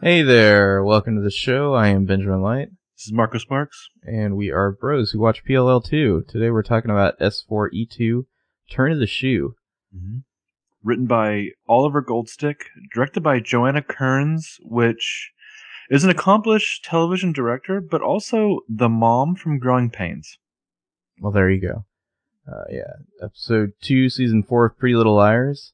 Hey there, welcome to the show. I am Benjamin Light. This is Marcus Marks. And we are bros who watch PLL 2. Today we're talking about S4E2, Turn of the Shoe. Mm-hmm. Written by Oliver Goldstick, directed by Joanna Kearns, which is an accomplished television director, but also the mom from Growing Pains. Well, there you go. Yeah, episode 2, season 4 of Pretty Little Liars.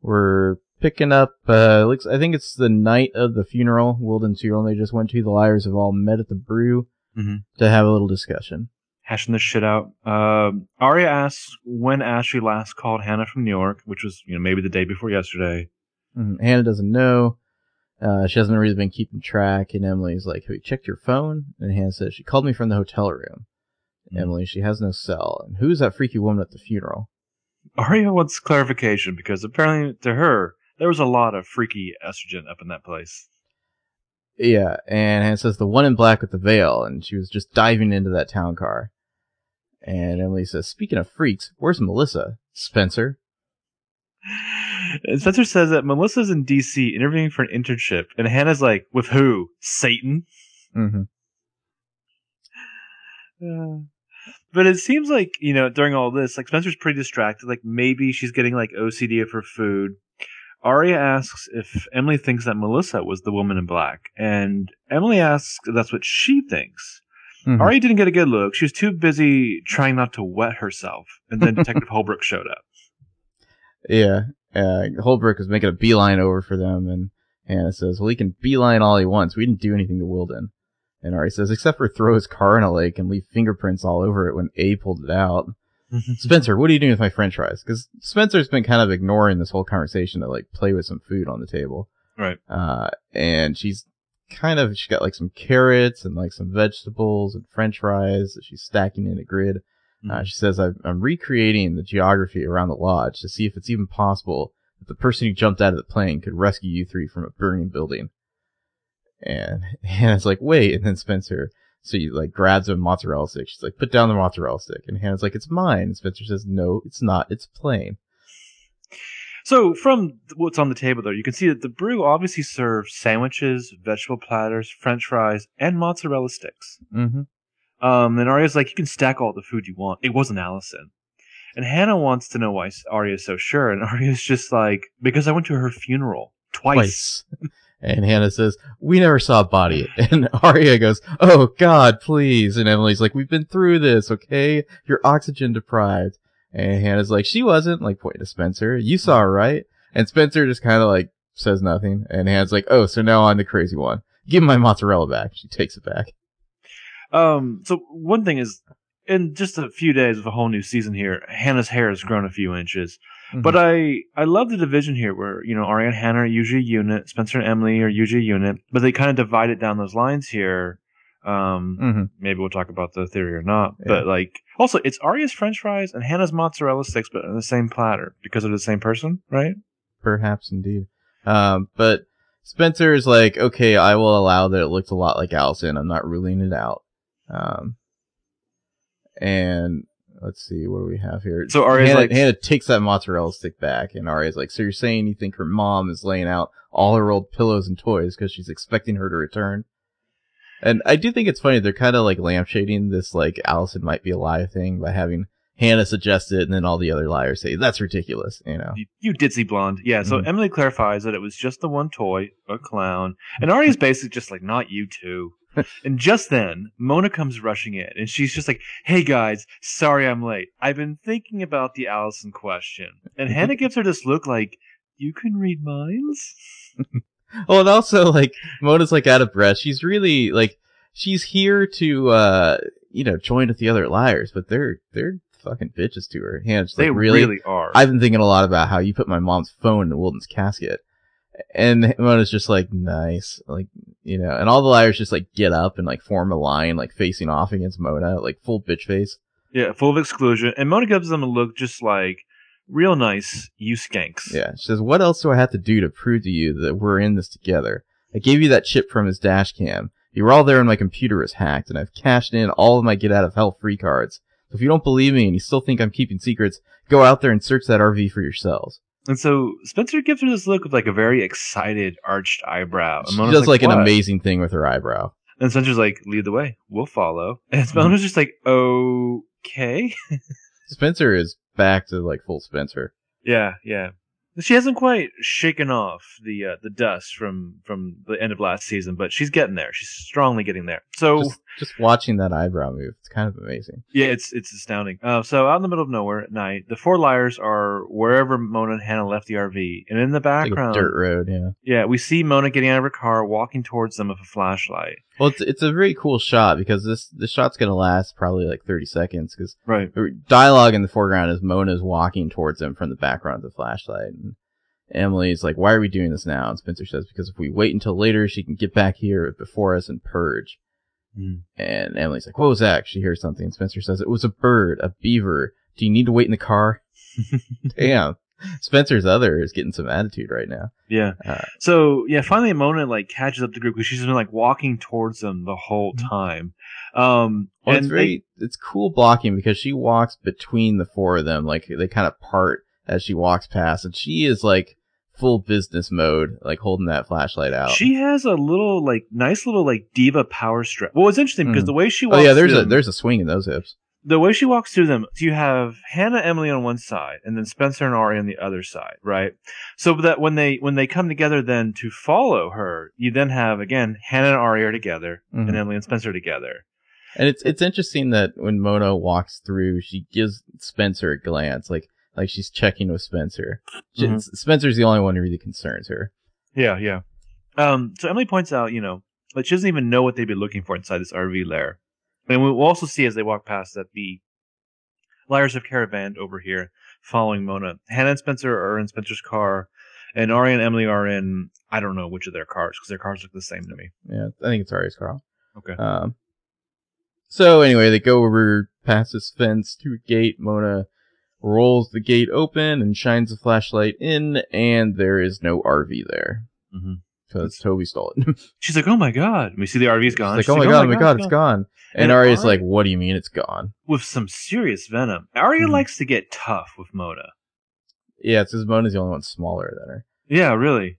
We're picking up, I think it's the night of the funeral Wilden's funeral they just went to. The liars have all met at the brew to have a little discussion. Hashing this shit out. Arya asks when Ashley last called Hannah from New York, which was, maybe the day before yesterday. Mm-hmm. Hannah doesn't know. She hasn't really been keeping track, and Emily's like, have you checked your phone? And Hannah says, she called me from the hotel room. Mm-hmm. Emily, she has no cell. And who's that freaky woman at the funeral? Arya wants clarification, because apparently to her, there was a lot of freaky estrogen up in that place. Yeah, and Hannah says, the one in black with the veil, and she was just diving into that town car. And Emily says, speaking of freaks, where's Melissa? Spencer? And Spencer says that Melissa's in D.C. interviewing for an internship, and Hannah's like, with who? Satan? Mm-hmm. But it seems like, during all this, Spencer's pretty distracted. Maybe she's getting, OCD of her food. Arya asks if Emily thinks that Melissa was the woman in black, and Emily asks if that's what she thinks. Mm-hmm. Arya didn't get a good look. She was too busy trying not to wet herself, and then Detective Holbrook showed up. Yeah, Holbrook is making a beeline over for them, and Hannah says, well, he can beeline all he wants. We didn't do anything to Wilden. And Arya says, except for throw his car in a lake and leave fingerprints all over it when A pulled it out. Spencer, what are you doing with my french fries? Because Spencer's been kind of ignoring this whole conversation to, play with some food on the table. Right. And she's got, some carrots and, some vegetables and french fries that she's stacking in a grid. She says, I'm recreating the geography around the lodge to see if it's even possible that the person who jumped out of the plane could rescue you three from a burning building. And Hannah's like, wait. And then Spencer, grabs a mozzarella stick. She's like, put down the mozzarella stick. And Hannah's like, it's mine. And Spencer says, no, it's not. It's plain. So from what's on the table there, you can see that the brew obviously serves sandwiches, vegetable platters, french fries, and mozzarella sticks. Mm-hmm. And Arya's like, you can stack all the food you want. It wasn't Alison. And Hannah wants to know why Arya's so sure. And Arya's just like, because I went to her funeral twice. And Hannah says, we never saw a body. And Arya goes, oh, God, please. And Emily's like, we've been through this, okay? You're oxygen deprived. And Hannah's like, she wasn't. Pointing to Spencer. You saw her, right? And Spencer just kind of, says nothing. And Hannah's like, oh, so now I'm the crazy one. Give my mozzarella back. She takes it back. So one thing is, in just a few days of a whole new season here, Hannah's hair has grown a few inches. Mm-hmm. But I love the division here where, Arya and Hannah are usually a unit, Spencer and Emily are usually a unit, but they kind of divide it down those lines here. Maybe we'll talk about the theory or not. Yeah. But also it's Arya's french fries and Hannah's mozzarella sticks, but on the same platter because they're the same person, right? Perhaps indeed. But Spencer is like, okay, I will allow that it looks a lot like Alison. I'm not ruling it out. And let's see, what do we have here? So Hannah takes that mozzarella stick back, and Arya's like, so you're saying you think her mom is laying out all her old pillows and toys because she's expecting her to return? And I do think it's funny, they're kind of lampshading this Alison might be a lie thing by having Hannah suggest it, and then all the other liars say, that's ridiculous, You ditzy blonde. Yeah, so Emily clarifies that it was just the one toy, a clown, and Arya's basically just not you two. And just then, Mona comes rushing in, and she's just like, hey guys, sorry I'm late. I've been thinking about the Alison question. And Hannah gives her this look like, you can read minds? Well, and also, Mona's, out of breath. She's really, she's here to, join with the other liars, but they're fucking bitches to her. Hannah's they really are. I've been thinking a lot about how you put my mom's phone in Wilden's casket. And Mona's just nice, and all the liars just get up and form a line, facing off against Mona, full bitch face. Yeah, full of exclusion. And Mona gives them a look just real nice, you skanks. Yeah, she says, what else do I have to do to prove to you that we're in this together? I gave you that chip from his dash cam. You were all there and my computer was hacked, and I've cashed in all of my get out of hell free cards. So if you don't believe me and you still think I'm keeping secrets, go out there and search that RV for yourselves. And so Spencer gives her this look of like a very excited arched eyebrow. She does like an amazing thing with her eyebrow. And Spencer's like, lead the way. We'll follow. And Spencer's just like, okay. Spencer is back to like full Spencer. Yeah, yeah. She hasn't quite shaken off the dust from the end of last season, but she's getting there. She's strongly getting there. So just watching that eyebrow move, it's kind of amazing. Yeah, it's astounding. So out in the middle of nowhere at night, the four liars are wherever Mona and Hannah left the RV, and in the background, like a dirt road. Yeah, yeah, we see Mona getting out of her car, walking towards them with a flashlight. Well, it's a very cool shot because this shot's gonna last probably like 30 seconds because the dialogue in the foreground is Mona's walking towards them from the background of the flashlight. Emily's like, why are we doing this now? And Spencer says, because if we wait until later, she can get back here before us and purge. Mm. And Emily's like, what was that? She hears something. And Spencer says, it was a bird, a beaver. Do you need to wait in the car? Damn. Spencer's other is getting some attitude right now. Yeah. So, yeah, finally Mona, like, catches up the group because she's been, like, walking towards them the whole time. Well, and it's cool blocking because she walks between the four of them. Like, they kind of part as she walks past, and she is, like, full business mode, like holding that flashlight out. She has a little, like, nice little, like, diva power strip. Well, it's interesting because the way she walks there's a swing in those hips. The way she walks through them, you have Hannah, Emily on one side, and then Spencer and Ari on the other side, right? So that when they come together then to follow her, you then have, again, Hannah and Ari are together, and Emily and Spencer are together. And it's interesting that when Mona walks through, she gives Spencer a glance, like she's checking with Spencer. Spencer's the only one who really concerns her. Yeah, yeah. So Emily points out, you know, like she doesn't even know what they'd be looking for inside this RV lair. And we'll also see as they walk past that the liars have caravaned over here following Mona. Hannah and Spencer are in Spencer's car, and Ari and Emily are in, I don't know which of their cars, because their cars look the same to me. Yeah, I think it's Ari's car. Okay. So anyway, they go over past this fence to a gate. Mona rolls the gate open and shines the flashlight in, and there is no RV there. Because Toby stole it. She's like, oh my god. And we see the RV's gone. She's like, oh my god, it's gone. And Arya's like, what do you mean it's gone? With some serious venom. Arya likes to get tough with Mona. Yeah, it's because Mona's the only one smaller than her. Yeah, really.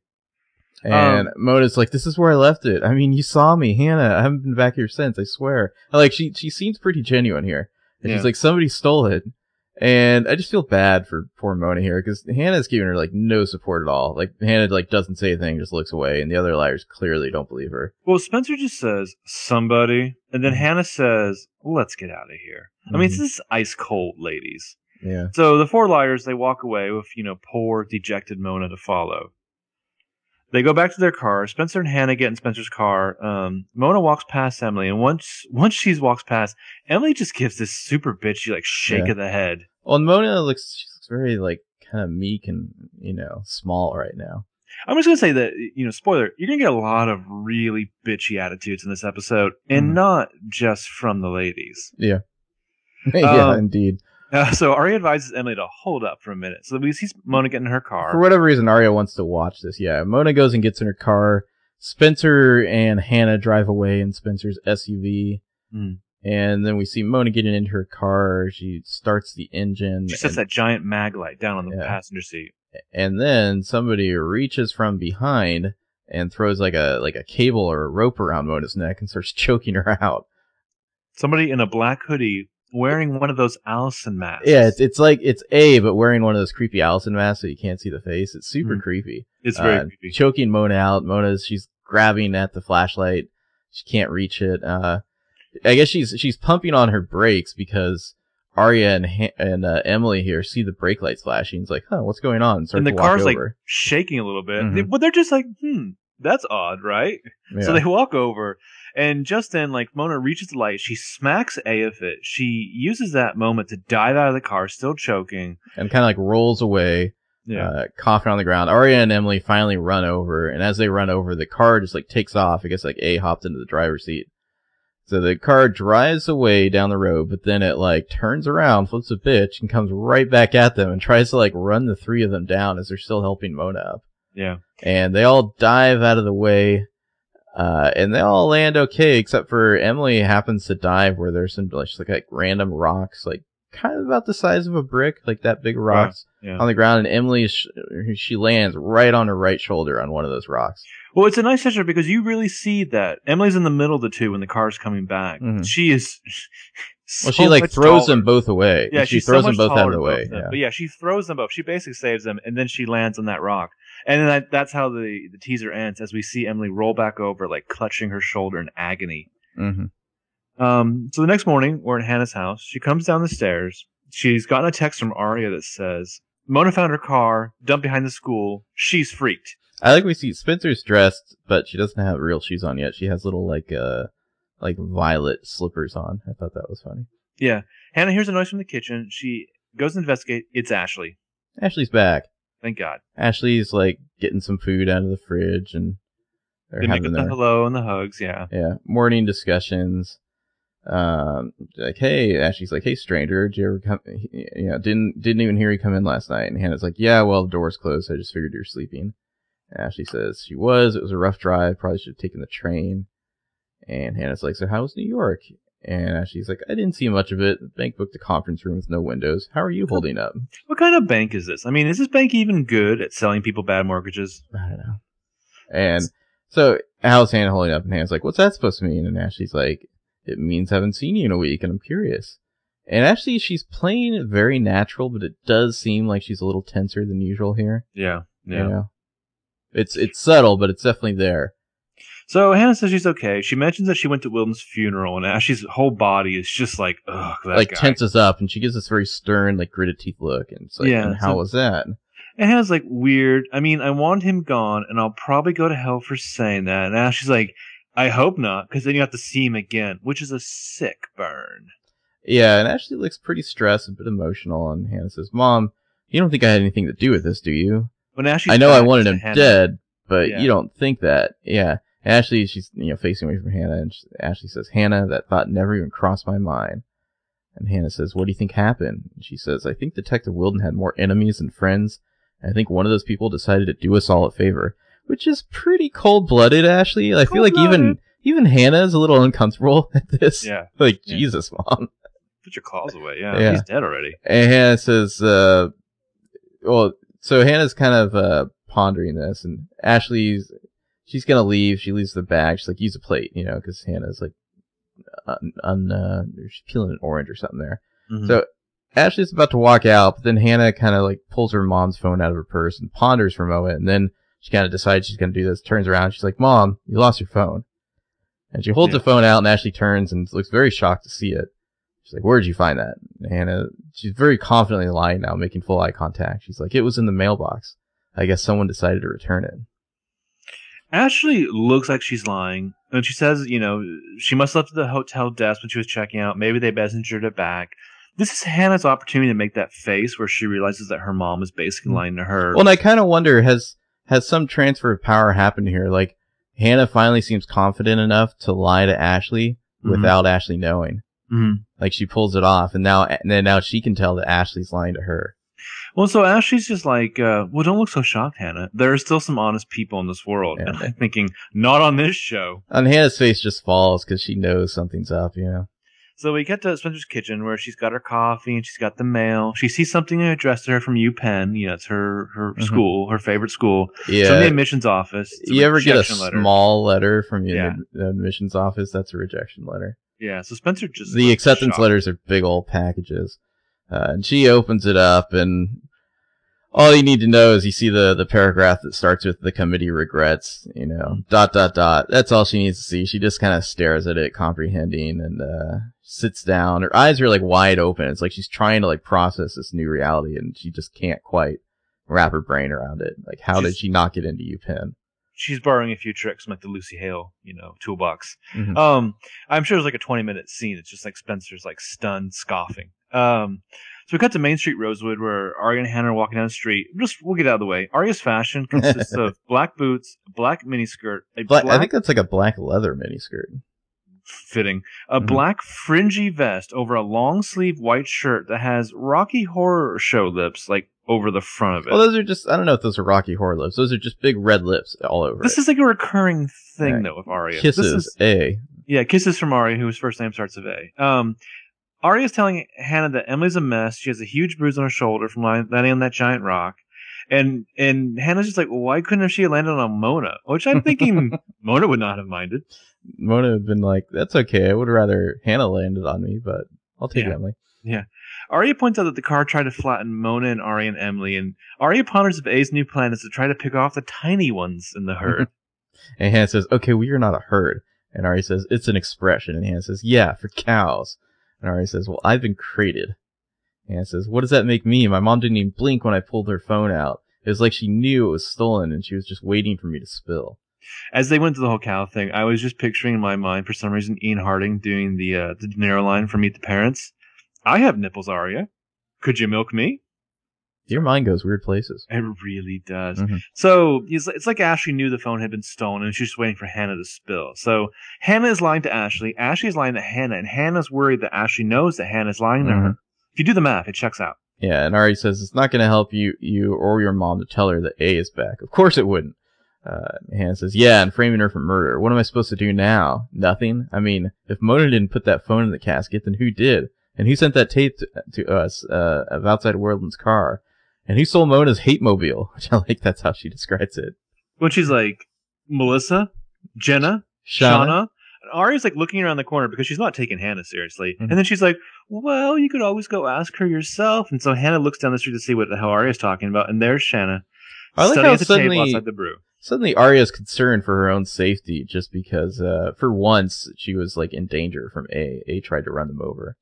And Mona's like, this is where I left it. I mean, you saw me, Hannah. I haven't been back here since, I swear. Like, she seems pretty genuine here. And she's like, somebody stole it. And I just feel bad for poor Mona here, because Hannah's giving her, like, no support at all. Like, Hannah, like, doesn't say anything, just looks away, and the other liars clearly don't believe her. Well, Spencer just says, somebody, and then Hannah says, let's get out of here. I mean, this is ice cold, ladies. Yeah. So the four liars, they walk away with, you know, poor, dejected Mona to follow. They go back to their car. Spencer and Hannah get in Spencer's car. Mona walks past Emily, and once she walks past, Emily just gives this super bitchy, like, shake of the head. Well, Mona looks very, like, kind of meek and, you know, small right now. I'm just going to say that, you know, spoiler, you're going to get a lot of really bitchy attitudes in this episode, and not just from the ladies. Yeah. Yeah, indeed. So Arya advises Emily to hold up for a minute. So we see Mona get in her car. For whatever reason, Arya wants to watch this. Yeah, Mona goes and gets in her car. Spencer and Hannah drive away in Spencer's SUV. Mm. And then we see Mona getting into her car. She starts the engine. She sets that giant mag light down on the passenger seat. And then somebody reaches from behind and throws like a cable or a rope around Mona's neck and starts choking her out. Somebody in a black hoodie. Wearing one of those Alison masks. Yeah, it's wearing one of those creepy Alison masks so you can't see the face. It's super creepy. It's very creepy. Choking Mona out. She's grabbing at the flashlight. She can't reach it. I guess she's pumping on her brakes because Arya and Emily here see the brake lights flashing. It's like, what's going on? And the car's like shaking a little bit. But they're just like, that's odd, right? Yeah. So they walk over. And just then, like, Mona reaches the light. She smacks of it. She uses that moment to dive out of the car, still choking. And kind of, like, rolls away, coughing on the ground. Arya and Emily finally run over. And as they run over, the car just, like, takes off. I guess, like, A hopped into the driver's seat. So the car drives away down the road, but then it, like, turns around, flips a bitch, and comes right back at them and tries to, like, run the three of them down as they're still helping Mona up. Yeah. And they all dive out of the way. And they all land okay, except for Emily happens to dive where there's some like random rocks, like kind of about the size of a brick, like that big rocks. on the ground, and Emily, she lands right on her right shoulder on one of those rocks. Well, it's a nice gesture because you really see that. Emily's in the middle of the two when the car's coming back. Mm-hmm. She is... So well, she like throws them both away. Yeah, she throws them both out of the way. But yeah, she throws them both. She basically saves them, and then she lands on that rock. And then that's how the teaser ends, as we see Emily roll back over, like clutching her shoulder in agony. Mm-hmm. So the next morning, we're in Hannah's house. She comes down the stairs. She's gotten a text from Aria that says, "Mona found her car, dumped behind the school. She's freaked." I like we see Spencer's dressed, but she doesn't have real shoes on yet. She has little like violet slippers on. I thought that was funny. Yeah. Hannah hears a noise from the kitchen. She goes to investigate. It's Ashley. Ashley's back. Thank God. Ashley's like getting some food out of the fridge, and they're having the hello and the hugs. Yeah. Yeah. Morning discussions. Like, hey, Ashley's like, "Hey, stranger, did you ever come? You know, didn't even hear you come in last night." And Hannah's like, "Yeah, well, the door's closed. So I just figured you're sleeping." And Ashley says she was. It was a rough drive. Probably should have taken the train. And Hannah's like, "So how was New York?" And Ashley's like, "I didn't see much of it. The bank booked a conference room with no windows. How are you holding up?" What kind of bank is this? I mean, is this bank even good at selling people bad mortgages? I don't know. And so how's Hannah holding up? And Hannah's like, "What's that supposed to mean?" And Ashley's like, "It means I haven't seen you in a week, and I'm curious." And actually, she's playing very natural, but it does seem like she's a little tenser than usual here. Yeah. Yeah. You know? It's subtle, but it's definitely there. So Hannah says she's okay. She mentions that she went to Wilden's funeral, and Ashley's whole body is just like, ugh, that like guy. Tenses up, and she gives this very stern, like gritted teeth look, and it's like, yeah, and how was that? And Hannah's like, weird. I mean, I want him gone, and I'll probably go to hell for saying that. And Ashley's like, I hope not, because then you have to see him again, which is a sick burn. Yeah, and Ashley looks pretty stressed, a bit emotional, and Hannah says, "Mom, you don't think I had anything to do with this, do you? When Ashley's I know I wanted him dead, but you don't think that." Yeah. Ashley, she's facing away from Hannah, and Ashley says, "Hannah, that thought never even crossed my mind." And Hannah says, "What do you think happened?" And she says, "I think Detective Wilden had more enemies than friends, and I think one of those people decided to do us all a favor," which is pretty cold-blooded, Ashley. I feel like even Hannah is a little uncomfortable at this. Yeah, like Jesus, Mom, put your claws away. Yeah, he's dead already. And Hannah says, "Well," so Hannah's kind of pondering this, and Ashley's. She's going to leave. She leaves the bag. She's like, use a plate, because Hannah's like, she's peeling an orange or something there. Mm-hmm. So Ashley's about to walk out, but then Hannah kind of like pulls her mom's phone out of her purse and ponders for a moment. And then she kind of decides she's going to do this, turns around. She's like, "Mom, you lost your phone." And she holds the phone out, and Ashley turns and looks very shocked to see it. She's like, "Where'd you find that?" And Hannah, she's very confidently lying now, making full eye contact. She's like, "It was in the mailbox. I guess someone decided to return it." Ashley looks like she's lying, and she says, she must have left the hotel desk when she was checking out. Maybe they messengered it back. This is Hannah's opportunity to make that face where she realizes that her mom is basically lying to her. Well, and I kind of wonder, has some transfer of power happened here? Like, Hannah finally seems confident enough to lie to Ashley without Ashley knowing. Mm-hmm. Like, she pulls it off, and now she can tell that Ashley's lying to her. Well, so Ashley's just like, well, don't look so shocked, Hannah. There are still some honest people in this world. Yeah. And I'm thinking, not on this show. And Hannah's face just falls because she knows something's up, So we get to Spencer's kitchen where she's got her coffee and she's got the mail. She sees something addressed to her from UPenn. It's her school, her favorite school. Yeah. It's from the admissions office. You ever get a small letter from the admissions office? That's a rejection letter. Yeah, so Spencer just... The acceptance letters are big old packages. And she opens it up, and all you need to know is you see the paragraph that starts with "the committee regrets," .. That's all she needs to see. She just kind of stares at it, comprehending, and sits down. Her eyes are like wide open. It's like she's trying to like process this new reality, and she just can't quite wrap her brain around it. Like, how did she not get into UPenn? She's borrowing a few tricks from like the Lucy Hale, toolbox. Mm-hmm. I'm sure it was like a 20-minute scene. It's just like Spencer's like stunned, scoffing. So we cut to Main Street Rosewood, where Aria and Hannah are walking down the street. We'll get out of the way. Aria's fashion consists of black boots, a black miniskirt, I think that's like a black leather miniskirt. Fitting. A black fringy vest over a long sleeve white shirt that has Rocky Horror Show lips, like over the front of it. Well, those are just, I don't know if those are Rocky Horror lips. Those are just big red lips all over. This is like a recurring thing, though, with Aria. Kisses, A. Yeah, kisses from Aria, whose first name starts with A. Arya's telling Hannah that Emily's a mess. She has a huge bruise on her shoulder from landing on that giant rock. And Hannah's just like, well, why couldn't she have landed on Mona? Which I'm thinking Mona would not have minded. Mona would have been like, that's okay. I would rather Hannah landed on me, but I'll take Emily. Yeah. Arya points out that the car tried to flatten Mona and Arya and Emily, and Arya ponders if A's new plan is to try to pick off the tiny ones in the herd. And Hannah says, okay, we are not a herd. And Arya says, it's an expression. And Hannah says, yeah, for cows. And Arya says, well, I've been crated. Hannah says, what does that make me? My mom didn't even blink when I pulled her phone out. It was like she knew it was stolen, and she was just waiting for me to spill. As they went through the whole cow thing, I was just picturing in my mind, for some reason, Ian Harding doing the De Niro line from Meet the Parents. I have nipples, Arya. Could you milk me? Your mind goes weird places. It really does. Mm-hmm. So it's like Ashley knew the phone had been stolen and she's just waiting for Hannah to spill. So Hannah is lying to Ashley. Ashley's lying to Hannah. And Hannah's worried that Ashley knows that Hannah's lying to her. If you do the math, it checks out. Yeah, and Arya says it's not going to help you or your mom to tell her that A is back. Of course it wouldn't. Hannah says, yeah, and framing her for murder. What am I supposed to do now? Nothing. I mean, if Mona didn't put that phone in the casket, then who did? And who sent that tape to us of Outside World's car? And who stole Mona's hate mobile? Which I like, that's how she describes it. When she's like, Melissa, Jenna, Shauna. And Arya's like looking around the corner because she's not taking Hannah seriously. Mm-hmm. And then she's like, well, you could always go ask her yourself. And so Hannah looks down the street to see what the hell Arya's talking about. And there's Shanna. I like how suddenly Arya's concerned for her own safety just because, for once, she was like in danger from A. A tried to run them over.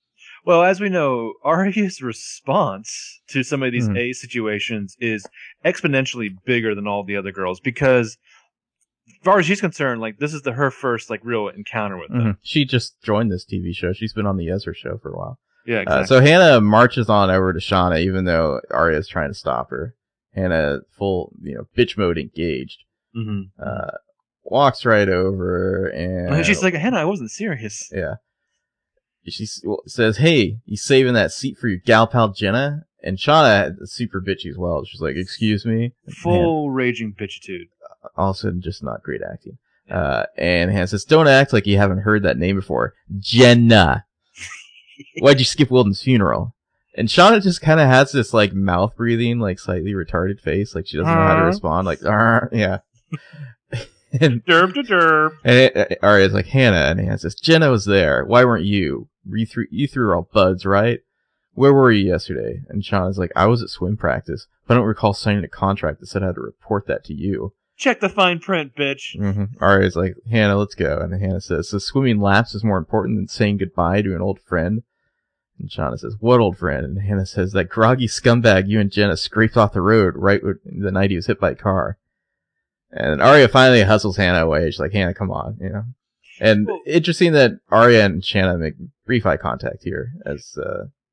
Well, as we know, Arya's response to some of these A situations is exponentially bigger than all the other girls because, as far as she's concerned, like this is her first like real encounter with them. She just joined this TV show. She's been on the Ezra show for a while. Yeah, exactly. So Hannah marches on over to Shauna, even though Arya's trying to stop her. Hannah, full bitch mode engaged. Mm-hmm. Walks right over and she's like, Hannah, I wasn't serious. Yeah. She says, hey, you saving that seat for your gal pal Jenna? And Shauna is super bitchy as well. She's like, excuse me? Full raging bitchitude. Also, just not great acting. Yeah. And Hannah says, don't act like you haven't heard that name before. Jenna. Why'd you skip Wilden's funeral? And Shauna just kind of has this, like, mouth-breathing, like, slightly retarded face. Like, she doesn't know how to respond. Like, yeah. And derp to derp. And Arya's like, Hannah. And Hannah says, Jenna was there. Why weren't you? You three were all buds, right? Where were you yesterday? And Shauna's like, I was at swim practice, but I don't recall signing a contract that said I had to report that to you. Check the fine print, bitch. Mm-hmm. Arya's like, Hannah, let's go. And Hannah says, so swimming laps is more important than saying goodbye to an old friend? And Shauna says, what old friend? And Hannah says, that groggy scumbag you and Jenna scraped off the road right the night he was hit by a car. And Arya finally hustles Hannah away. She's like, Hannah, come on, you know? And interesting that Arya and Shanna make brief eye contact here as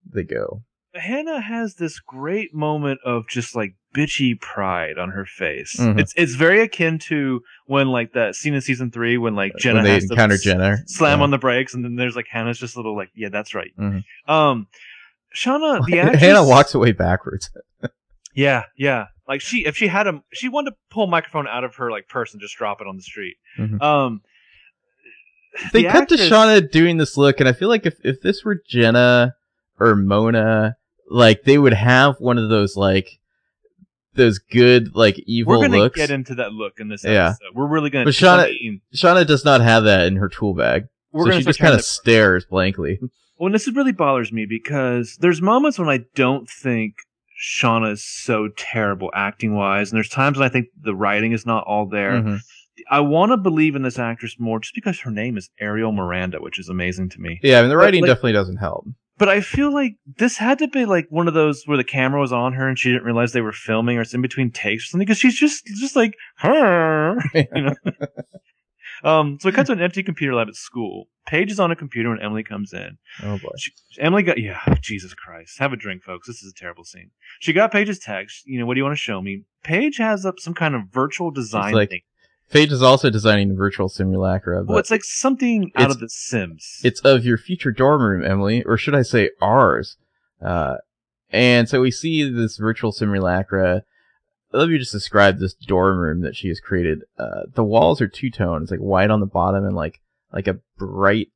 they go. Hannah has this great moment of just like bitchy pride on her face. Mm-hmm. It's very akin to when like that scene in season 3 when like Jenna when they has encounter to Jenna slam on the brakes, and then there's like Hannah's just a little like, yeah, that's right. Mm-hmm. Shauna, the actress, Hannah walks away backwards. Yeah. Like she wanted to pull a microphone out of her like purse and just drop it on the street. Mm-hmm. They cut to Shauna doing this look, and I feel like if this were Jenna or Mona, like they would have one of those like those good like evil looks. We're gonna get into that look in this episode. We're really gonna. But Shauna does not have that in her tool bag, so she just kind of stares blankly. Well, and this really bothers me because there's moments when I don't think Shauna is so terrible acting wise, and there's times when I think the writing is not all there. Mm-hmm. I want to believe in this actress more just because her name is Ariel Miranda, which is amazing to me. Yeah, I mean, the writing definitely doesn't help. But I feel like this had to be like one of those where the camera was on her and she didn't realize they were filming, or it's in between takes or something, because she's just like, her. Yeah. You know? So it cuts to an empty computer lab at school. Paige is on a computer when Emily comes in. Oh, boy. Jesus Christ. Have a drink, folks. This is a terrible scene. She got Paige's text. You know, what do you want to show me? Paige has up some kind of virtual design thing. Paige is also designing virtual simulacra. Well, it's like something out of The Sims. It's of your future dorm room, Emily, or should I say ours. And so we see this virtual simulacra. Let me just describe this dorm room that she has created. The walls are two-tone. It's like white on the bottom and like a bright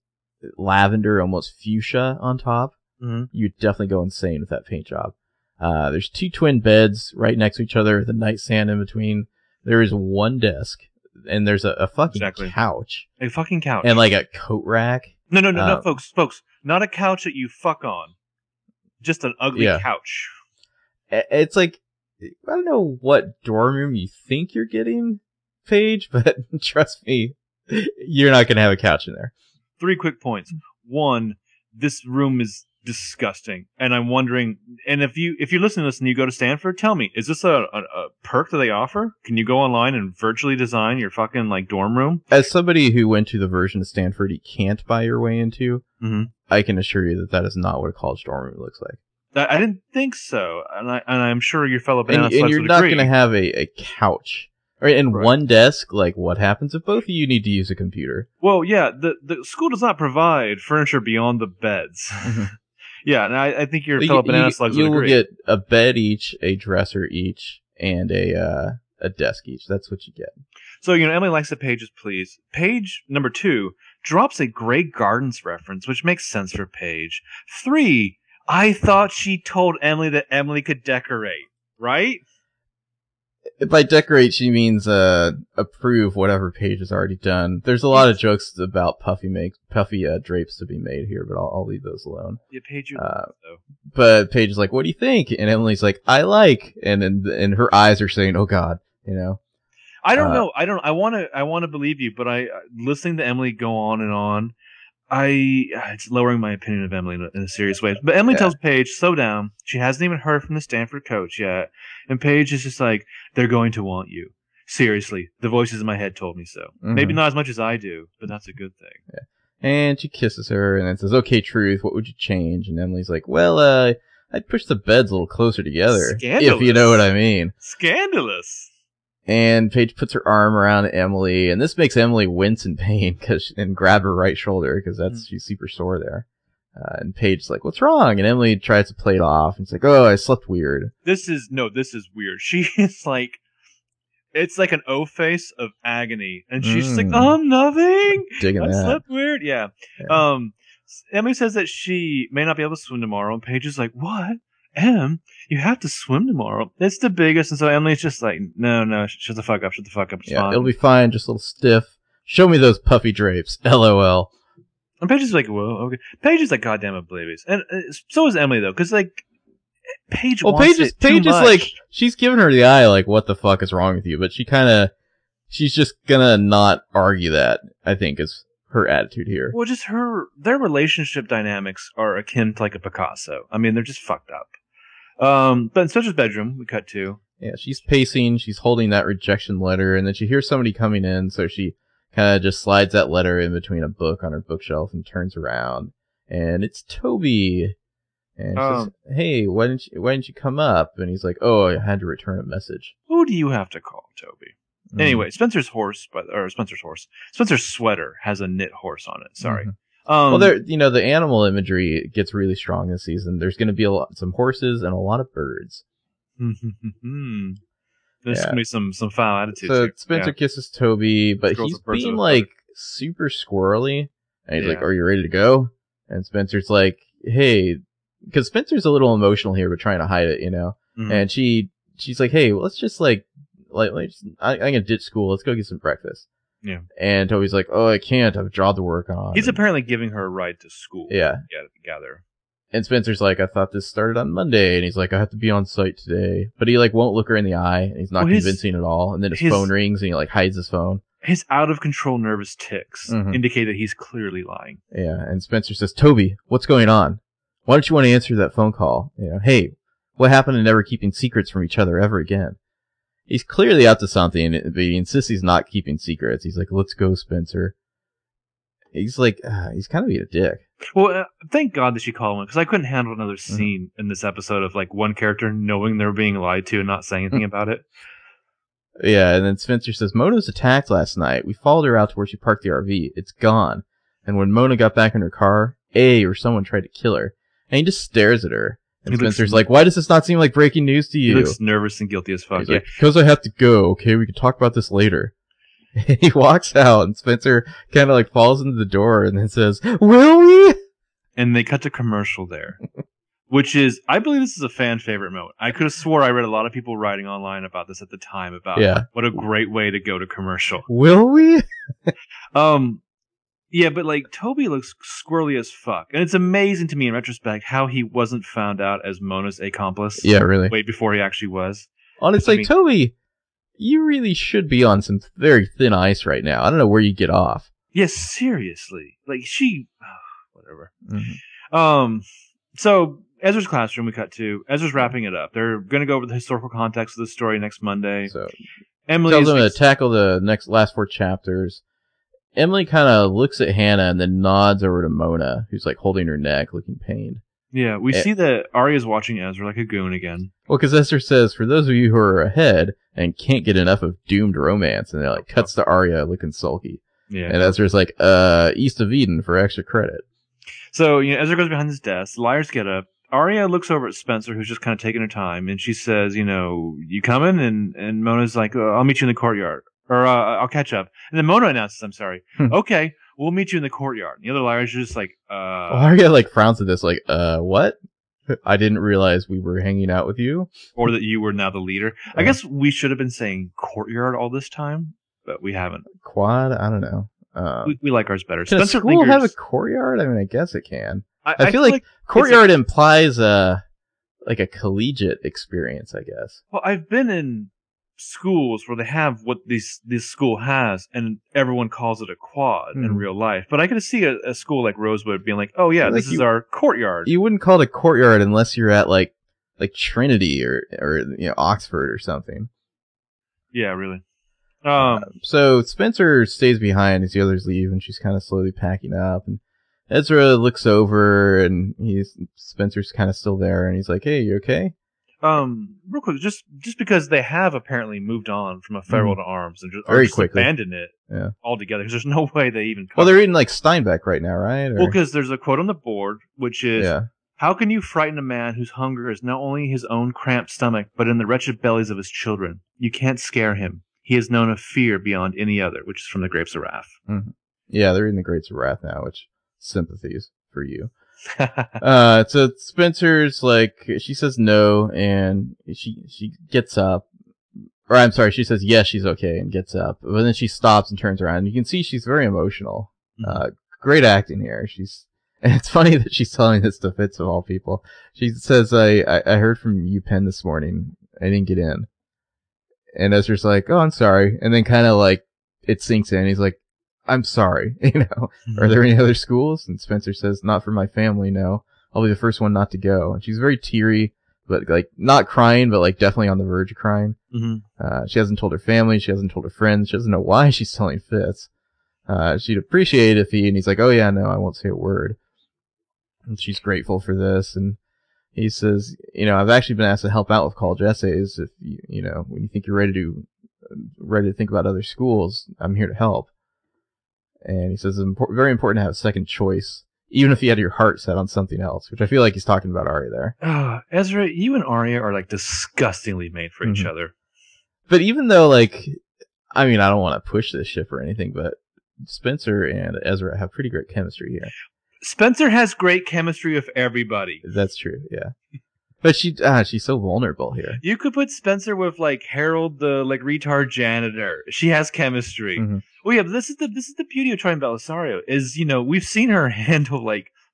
lavender, almost fuchsia on top. Mm-hmm. You'd definitely go insane with that paint job. There's two twin beds right next to each other, the nightstand in between. There is one desk, and there's a fucking couch. A fucking couch. And like a coat rack. No, folks. Not a couch that you fuck on. Just an ugly couch. It's like, I don't know what dorm room you think you're getting, Paige, but trust me, you're not going to have a couch in there. 3 quick points. 1, this room is disgusting, and I'm wondering, and if you listen to this and you go to Stanford, tell me, is this a perk that they offer? Can you go online and virtually design your fucking like dorm room? As somebody who went to the version of Stanford you can't buy your way into, mm-hmm. I can assure you that is not what a college dorm room looks like. I didn't think so, and I'm sure your fellow banana slugs would agree. And you're not going to have a couch. Right, and one desk, like, what happens if both of you need to use a computer? Well, yeah, the school does not provide furniture beyond the beds. Mm-hmm. Yeah, and I think your fellow banana slugs would agree. You'll get a bed each, a dresser each, and a desk each. That's what you get. So, Emily likes the pages, please. Page number 2 drops a Grey Gardens reference, which makes sense for Page. 3, I thought she told Emily that Emily could decorate, right? By decorate, she means approve whatever Paige has already done. There's a lot of jokes about puffy drapes to be made here, but I'll leave those alone. Yeah, Paige. But Paige is like, "What do you think?" And Emily's like, "I like." And her eyes are saying, "Oh God," I don't know. I don't. I want to believe you, but I listening to Emily go on and on. It's lowering my opinion of Emily in a serious way. But Emily tells Paige, slow down. She hasn't even heard from the Stanford coach yet. And Paige is just like, they're going to want you. Seriously, the voices in my head told me so. Mm-hmm. Maybe not as much as I do, but that's a good thing. Yeah. And she kisses her and then says, okay, Truth, what would you change? And Emily's like, well, I'd push the beds a little closer together. Scandalous. If you know what I mean. Scandalous. And Paige puts her arm around Emily, and this makes Emily wince in pain and grab her right shoulder because she's super sore there. And Paige's like, what's wrong? And Emily tries to play it off, and it's like, oh, I slept weird. This is weird. She is like, it's like an O face of agony. And she's just like, oh, I'm nothing. I slept weird. Yeah. Emily says that she may not be able to swim tomorrow, and Paige is like, what? Em, you have to swim tomorrow. It's the biggest. And so Emily's just like, no, shut the fuck up, It's fine. It'll be fine, just a little stiff. Show me those puffy drapes, LOL. And Paige is like, whoa, okay. Paige is like, goddamn oblivious. And so is Emily, though, because, like, Paige wants it too much. Paige is like, she's giving her the eye, like, what the fuck is wrong with you? But she kind of, she's just gonna not argue that, I think, is her attitude here. Well, just their relationship dynamics are akin to, like, a Picasso. I mean, they're just fucked up. But in Spencer's bedroom, we cut to. Yeah, she's pacing, she's holding that rejection letter, and then she hears somebody coming in, so she kind of just slides that letter in between a book on her bookshelf and turns around, and it's Toby. And she says, hey, why didn't you come up? And he's like, oh, I had to return a message. Who do you have to call, Toby? Mm-hmm. Anyway, Spencer's sweater has a knit horse on it, sorry. Mm-hmm. Well, the animal imagery gets really strong this season. There's going to be some horses and a lot of birds. There's going to be some foul attitudes. So here. Spencer kisses Toby, but he's being like super squirrely. And he's like, are you ready to go? And Spencer's like, hey, because Spencer's a little emotional here, but trying to hide it, Mm-hmm. And she's like, hey, well, let's just I'm going to ditch school. Let's go get some breakfast. Yeah, and Toby's like, "Oh, I can't. I have a job to work on." He's apparently giving her a ride to school. Yeah, gather. And Spencer's like, "I thought this started on Monday," and he's like, "I have to be on site today." But he won't look her in the eye, and he's not convincing at all. And then his phone rings, and he hides his phone. His out of control nervous tics indicate that he's clearly lying. Yeah, and Spencer says, "Toby, what's going on? Why don't you want to answer that phone call? Hey, what happened to never keeping secrets from each other ever again?" He's clearly up to something, but he insists he's not keeping secrets. He's like, let's go, Spencer. He's like, he's kind of being a dick. Well, thank God that she called him, because I couldn't handle another scene in this episode of, one character knowing they're being lied to and not saying anything about it. Yeah, and then Spencer says, Mona was attacked last night. We followed her out to where she parked the RV. It's gone. And when Mona got back in her car, someone tried to kill her. And he just stares at her. And Spencer's like, why does this not seem like breaking news to you? He looks nervous and guilty as fuck. He's like, because I have to go, okay? We can talk about this later. And he walks out, and Spencer kind of falls into the door and then says, will we? and they cut to commercial there, which is, I believe this is a fan favorite moment. I could have swore I read a lot of people writing online about this at the time, about what a great way to go to commercial. Will we? Yeah, but like Toby looks squirrely as fuck, and it's amazing to me in retrospect how he wasn't found out as Mona's accomplice. Yeah, really. Way before he actually was. Honestly, Toby, you really should be on some very thin ice right now. I don't know where you get off. Yes, yeah, seriously. Like she, whatever. Mm-hmm. So Ezra's classroom we cut to. Ezra's wrapping it up. They're going to go over the historical context of the story next Monday. So Emily tells them to tackle the last four chapters. Emily kind of looks at Hannah and then nods over to Mona, who's like holding her neck, looking pained. Yeah, we see that Arya's watching Ezra like a goon again. Well, because Ezra says, "For those of you who are ahead and can't get enough of doomed romance," and it like cuts to Arya looking sulky. Yeah, and Ezra's like, "East of Eden for extra credit." So Ezra goes behind his desk. Liars get up. Arya looks over at Spencer, who's just kind of taking her time, and she says, "You coming?" And Mona's like, "I'll meet you in the courtyard, or I'll catch up." And then Mona announces, "I'm sorry. Okay, we'll meet you in the courtyard." And the other liars are just like, Arya like frowns at this, like, what? I didn't realize we were hanging out with you, or that you were now the leader. I guess we should have been saying courtyard all this time, but we haven't. Quad, I don't know. We like ours better. Can Spencer a school have a courtyard? I mean, I guess it can. I feel like courtyard implies a collegiate experience, I guess. Well, I've been in schools where they have what this school has, and everyone calls it a quad in real life. But I could see a school like Rosewood being like, "Oh yeah, like this is our courtyard." You wouldn't call it a courtyard unless you're at like Trinity or Oxford or something. Yeah, really. So Spencer stays behind as the others leave, and she's kind of slowly packing up. And Ezra looks over, and Spencer's kind of still there, and he's like, "Hey, you okay?" Real quick, just because they have apparently moved on from a feral to arms and just quickly abandoned it altogether, because there's no way they even. Well, they're eating like Steinbeck right now, right? Or... Well, because there's a quote on the board which is, "How can you frighten a man whose hunger is not only his own cramped stomach, but in the wretched bellies of his children? You can't scare him. He has known of fear beyond any other," which is from the Grapes of Wrath. Mm-hmm. Yeah, they're in the Grapes of Wrath now, which sympathies for you. So Spencer's like, she says no, and she gets up. Or I'm sorry, she says yes, she's okay, and gets up. But then she stops and turns around. You can see she's very emotional. Great acting here. And it's funny that she's telling this to Fitz of all people. She says, I heard from UPenn this morning. I didn't get in. And Ezra's like, "Oh, I'm sorry." And then kind of like it sinks in. He's like, "I'm sorry. Are there any other schools?" And Spencer says, "Not for my family. No, I'll be the first one not to go." And she's very teary, but like not crying, but like definitely on the verge of crying. Mm-hmm. She hasn't told her family. She hasn't told her friends. She doesn't know why she's telling Fitz. She'd appreciate it if he's like, "Oh yeah, no, I won't say a word." And she's grateful for this. And he says, "I've actually been asked to help out with college essays. If when you think you're ready to think about other schools, I'm here to help." And he says, "It's very important to have a second choice, even if you had your heart set on something else," which I feel like he's talking about Arya there. Ezra, you and Arya are like disgustingly made for each other. But even though, I don't want to push this ship or anything, but Spencer and Ezra have pretty great chemistry here. Spencer has great chemistry with everybody. That's true, yeah. But she's so vulnerable here. You could put Spencer with Harold, the retard janitor. She has chemistry. Mm-hmm. Well, yeah, but this is the beauty of trying Belisario is we've seen her handle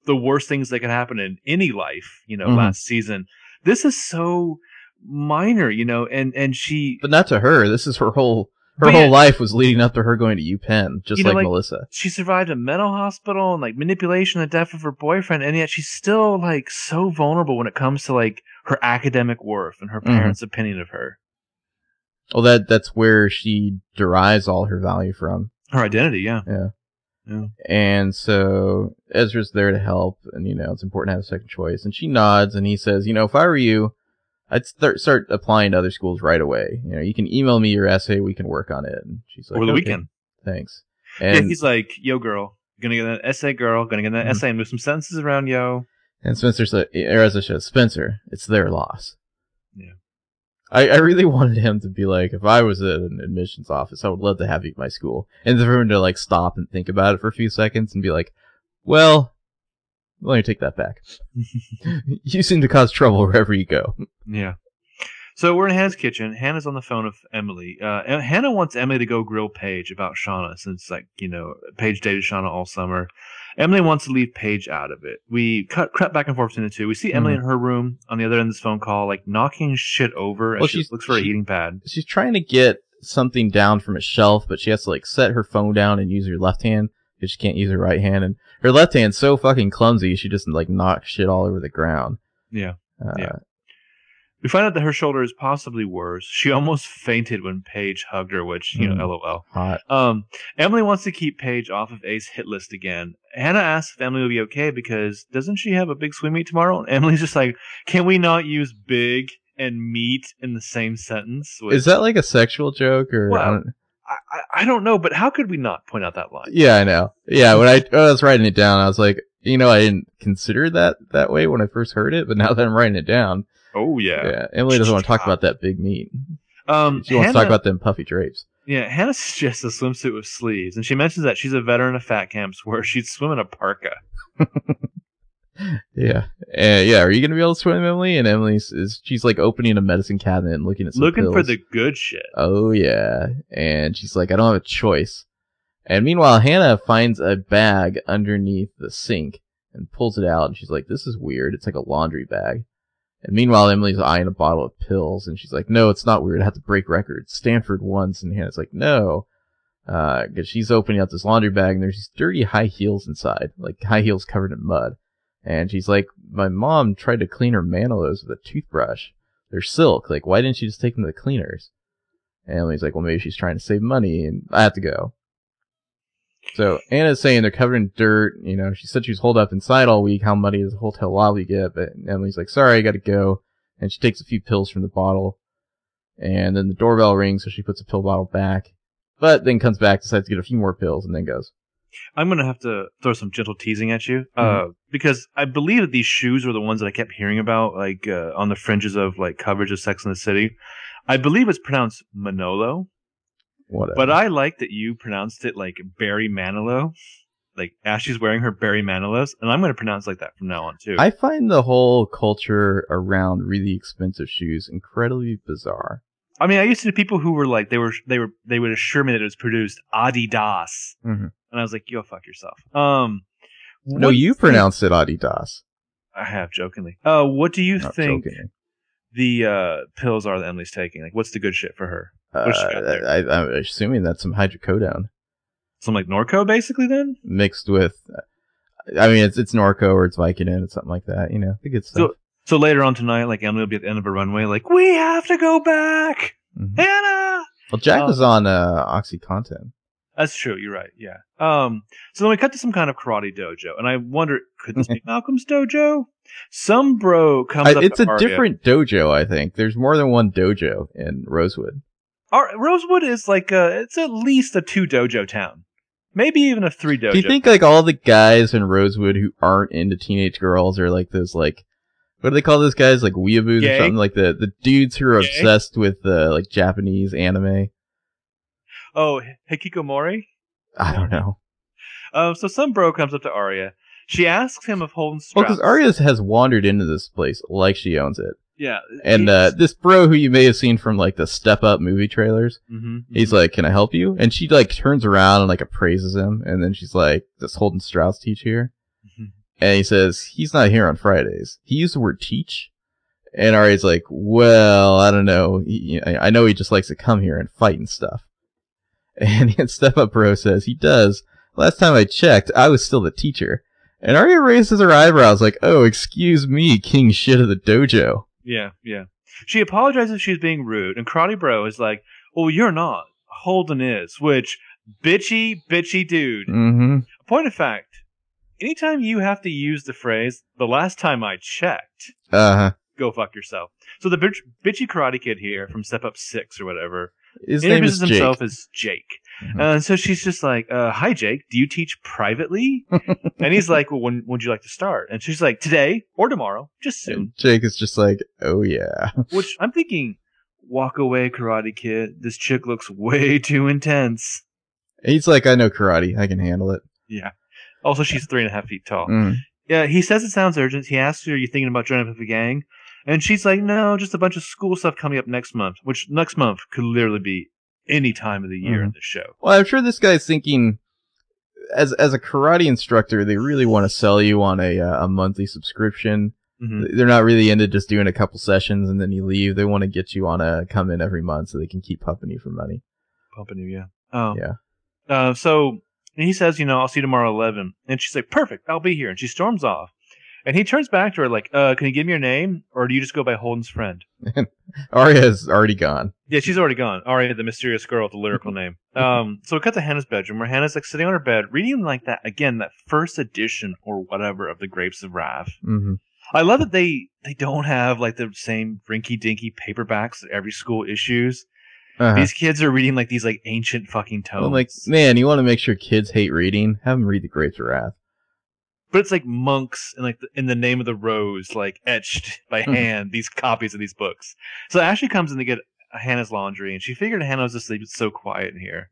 the worst things that can happen in any life. Last season, this is so minor. And she. But not to her. This is her whole. Her whole life was leading up to her going to UPenn, just like Melissa. She survived a mental hospital and manipulation, the death of her boyfriend, and yet she's still so vulnerable when it comes to her academic worth and her parents' opinion of her. Well, that's where she derives all her value from. Her identity, yeah. And so Ezra's there to help, and it's important to have a second choice. And she nods, and he says, "If I were you, I'd start applying to other schools right away. You can email me your essay. We can work on it." And she's like, "Over the weekend. Thanks." And he's like, "Yo, girl, gonna get that essay, girl. Gonna get that essay and move some sentences around, yo." And Spencer's like, Spencer, it's their loss. Yeah. I really wanted him to be like, "If I was at an admissions office, I would love to have you at my school." And for him to stop and think about it for a few seconds and be like, "Well, Let me take that back. You seem to cause trouble wherever you go. Yeah. So we're in Hannah's kitchen. Hannah's on the phone with Emily. Hannah wants Emily to go grill Paige about Shauna, since, like, you know, Paige dated Shauna all summer. Emily wants to leave Paige out of it. We cut back and forth between the two. We see Emily in her room on the other end of this phone call, like, knocking shit over as she looks for a heating pad. She's trying to get something down from a shelf, but she has to, like, set her phone down and use her left hand, because she can't use her right hand. And her left hand's so fucking clumsy, she just, like, knocks shit all over the ground. Yeah. Yeah. We find out that her shoulder is possibly worse. She almost fainted when Paige hugged her, which, you know, LOL. Hot. Emily wants to keep Paige off of Ace's hit list again. Hannah asks if Emily will be okay because doesn't she have a big swim meet tomorrow? And Emily's just like, can we not use big and meet in the same sentence? Which, is that like a sexual joke? Or well, I don't know, but how could we not point out that line? Yeah, I know. Yeah, when I was writing it down, I was like, you know, I didn't consider that way when I first heard it, but now that I'm writing it down. Oh, yeah. Yeah, Emily doesn't want to talk about that big meat. She wants to talk about them puffy drapes. Yeah, Hannah suggests a swimsuit with sleeves, and she mentions that she's a veteran of fat camps where she'd swim in a parka. Yeah. Yeah, are you going to be able to swim, Emily? And she's like opening a medicine cabinet and looking at some pills. Looking for the good shit. Oh, yeah. And she's like, I don't have a choice. And meanwhile, Hannah finds a bag underneath the sink and pulls it out, and she's like, this is weird. It's like a laundry bag. And meanwhile, Emily's eyeing a bottle of pills, and she's like, no, it's not weird. I have to break records. Stanford once, and Hannah's like, no. Because she's opening up this laundry bag, and there's these dirty high heels inside, like high heels covered in mud. And she's like, my mom tried to clean her mantelos with a toothbrush. They're silk. Like, why didn't she just take them to the cleaners? And Emily's like, well, maybe she's trying to save money, and I have to go. So Anna's saying they're covered in dirt. You know, she said she was holed up inside all week. How muddy does the hotel lobby get? But Emily's like, sorry, I got to go. And she takes a few pills from the bottle. And then the doorbell rings, so she puts the pill bottle back. But then comes back, decides to get a few more pills, and then goes. I'm going to have to throw some gentle teasing at you. Because I believe that these shoes are the ones that I kept hearing about, like on the fringes of like coverage of Sex and the City. I believe it's pronounced Manolo. Whatever. But I like that you pronounced it like Barry Manilow. Like Ashley's wearing her Barry Manilows, and I'm going to pronounce like that from now on too. I find the whole culture around really expensive shoes incredibly bizarre. I mean, I used to know people who were like they would assure me that it was produced Adidas, and I was like, "Yo, fuck yourself." No, you pronounced it Adidas. I have jokingly. What do you think the pills are that Emily's taking? Like, what's the good shit for her? I'm assuming that's some hydrocodone. Some like Norco, basically, then? Mixed with, I mean, it's Norco or it's Vicodin, it's something like that, you know, the good stuff. So later on tonight, like, Emily will be at the end of a runway, like, we have to go back! Hannah! Well, Jack was on OxyContin. That's true, you're right, yeah. So then we cut to some kind of karate dojo, and I wonder, could this be Malcolm's dojo? Some bro comes up it's to It's a different dojo, I think. There's more than one dojo in Rosewood. Rosewood is like it's at least a 2 dojo town, maybe even a 3 dojo. Do you think like all the guys in Rosewood who aren't into teenage girls are like those like what do they call those guys like weeaboos or something like the dudes who are obsessed with like Japanese anime? Oh, hikikomori? I don't know. So some bro comes up to Arya. She asks him if Holden Strauss. Well, because Arya has wandered into this place like she owns it. Yeah. And this bro who you may have seen from like the Step Up movie trailers, he's like, can I help you? And she like turns around and like appraises him. And then she's like, does Holden Strauss teach here? And he says, he's not here on Fridays. He used the word teach. And Arya's like, well, I don't know. I know he just likes to come here and fight and stuff. And Step Up bro says, he does. Last time I checked, I was still the teacher. And Arya raises her eyebrows like, oh, excuse me, king shit of the dojo. Yeah, yeah. She apologizes if she's being rude, and Karate Bro is like, well, you're not. Holden is, which, bitchy dude. Point of fact, anytime you have to use the phrase, the last time I checked, go fuck yourself. So the bitchy karate kid here from Step Up 6 or whatever introduces himself as Jake. And so she's just like, hi, Jake, do you teach privately? And he's like, well, when would you like to start? And she's like, today or tomorrow, just soon. And Jake is just like, oh, yeah. Which I'm thinking, walk away, karate kid. This chick looks way too intense. He's like, I know karate. I can handle it. Yeah. Also, she's 3.5 feet tall. Yeah, he says it sounds urgent. He asks her, are you thinking about joining up with a gang? And she's like, no, just a bunch of school stuff coming up next month, which next month could literally be any time of the year in the show. Well, I'm sure this guy's thinking, as a karate instructor, they really want to sell you on a monthly subscription. Mm-hmm. They're not really into just doing a couple sessions and then you leave. They want to get you on a come in every month so they can keep pumping you for money. Pumping you, yeah. Oh. Yeah. So he says, I'll see you tomorrow at 11. And she's like, perfect, I'll be here. And she storms off. And he turns back to her like, can you give me your name? Or do you just go by Holden's friend? Arya's already gone. Yeah, she's already gone. Arya, the mysterious girl with the lyrical name. So we cut to Hannah's bedroom, where Hannah's like sitting on her bed, reading like that, again, that first edition or whatever of the Grapes of Wrath. Mm-hmm. I love that they don't have like the same rinky-dinky paperbacks that every school issues. Uh-huh. These kids are reading like these like ancient fucking tomes. I'm like, man, you want to make sure kids hate reading? Have them read the Grapes of Wrath. But it's like monks and like in the name of the rose, like etched by hand, these copies of these books. So Ashley comes in to get Hannah's laundry, and she figured Hannah was asleep. It's so quiet in here.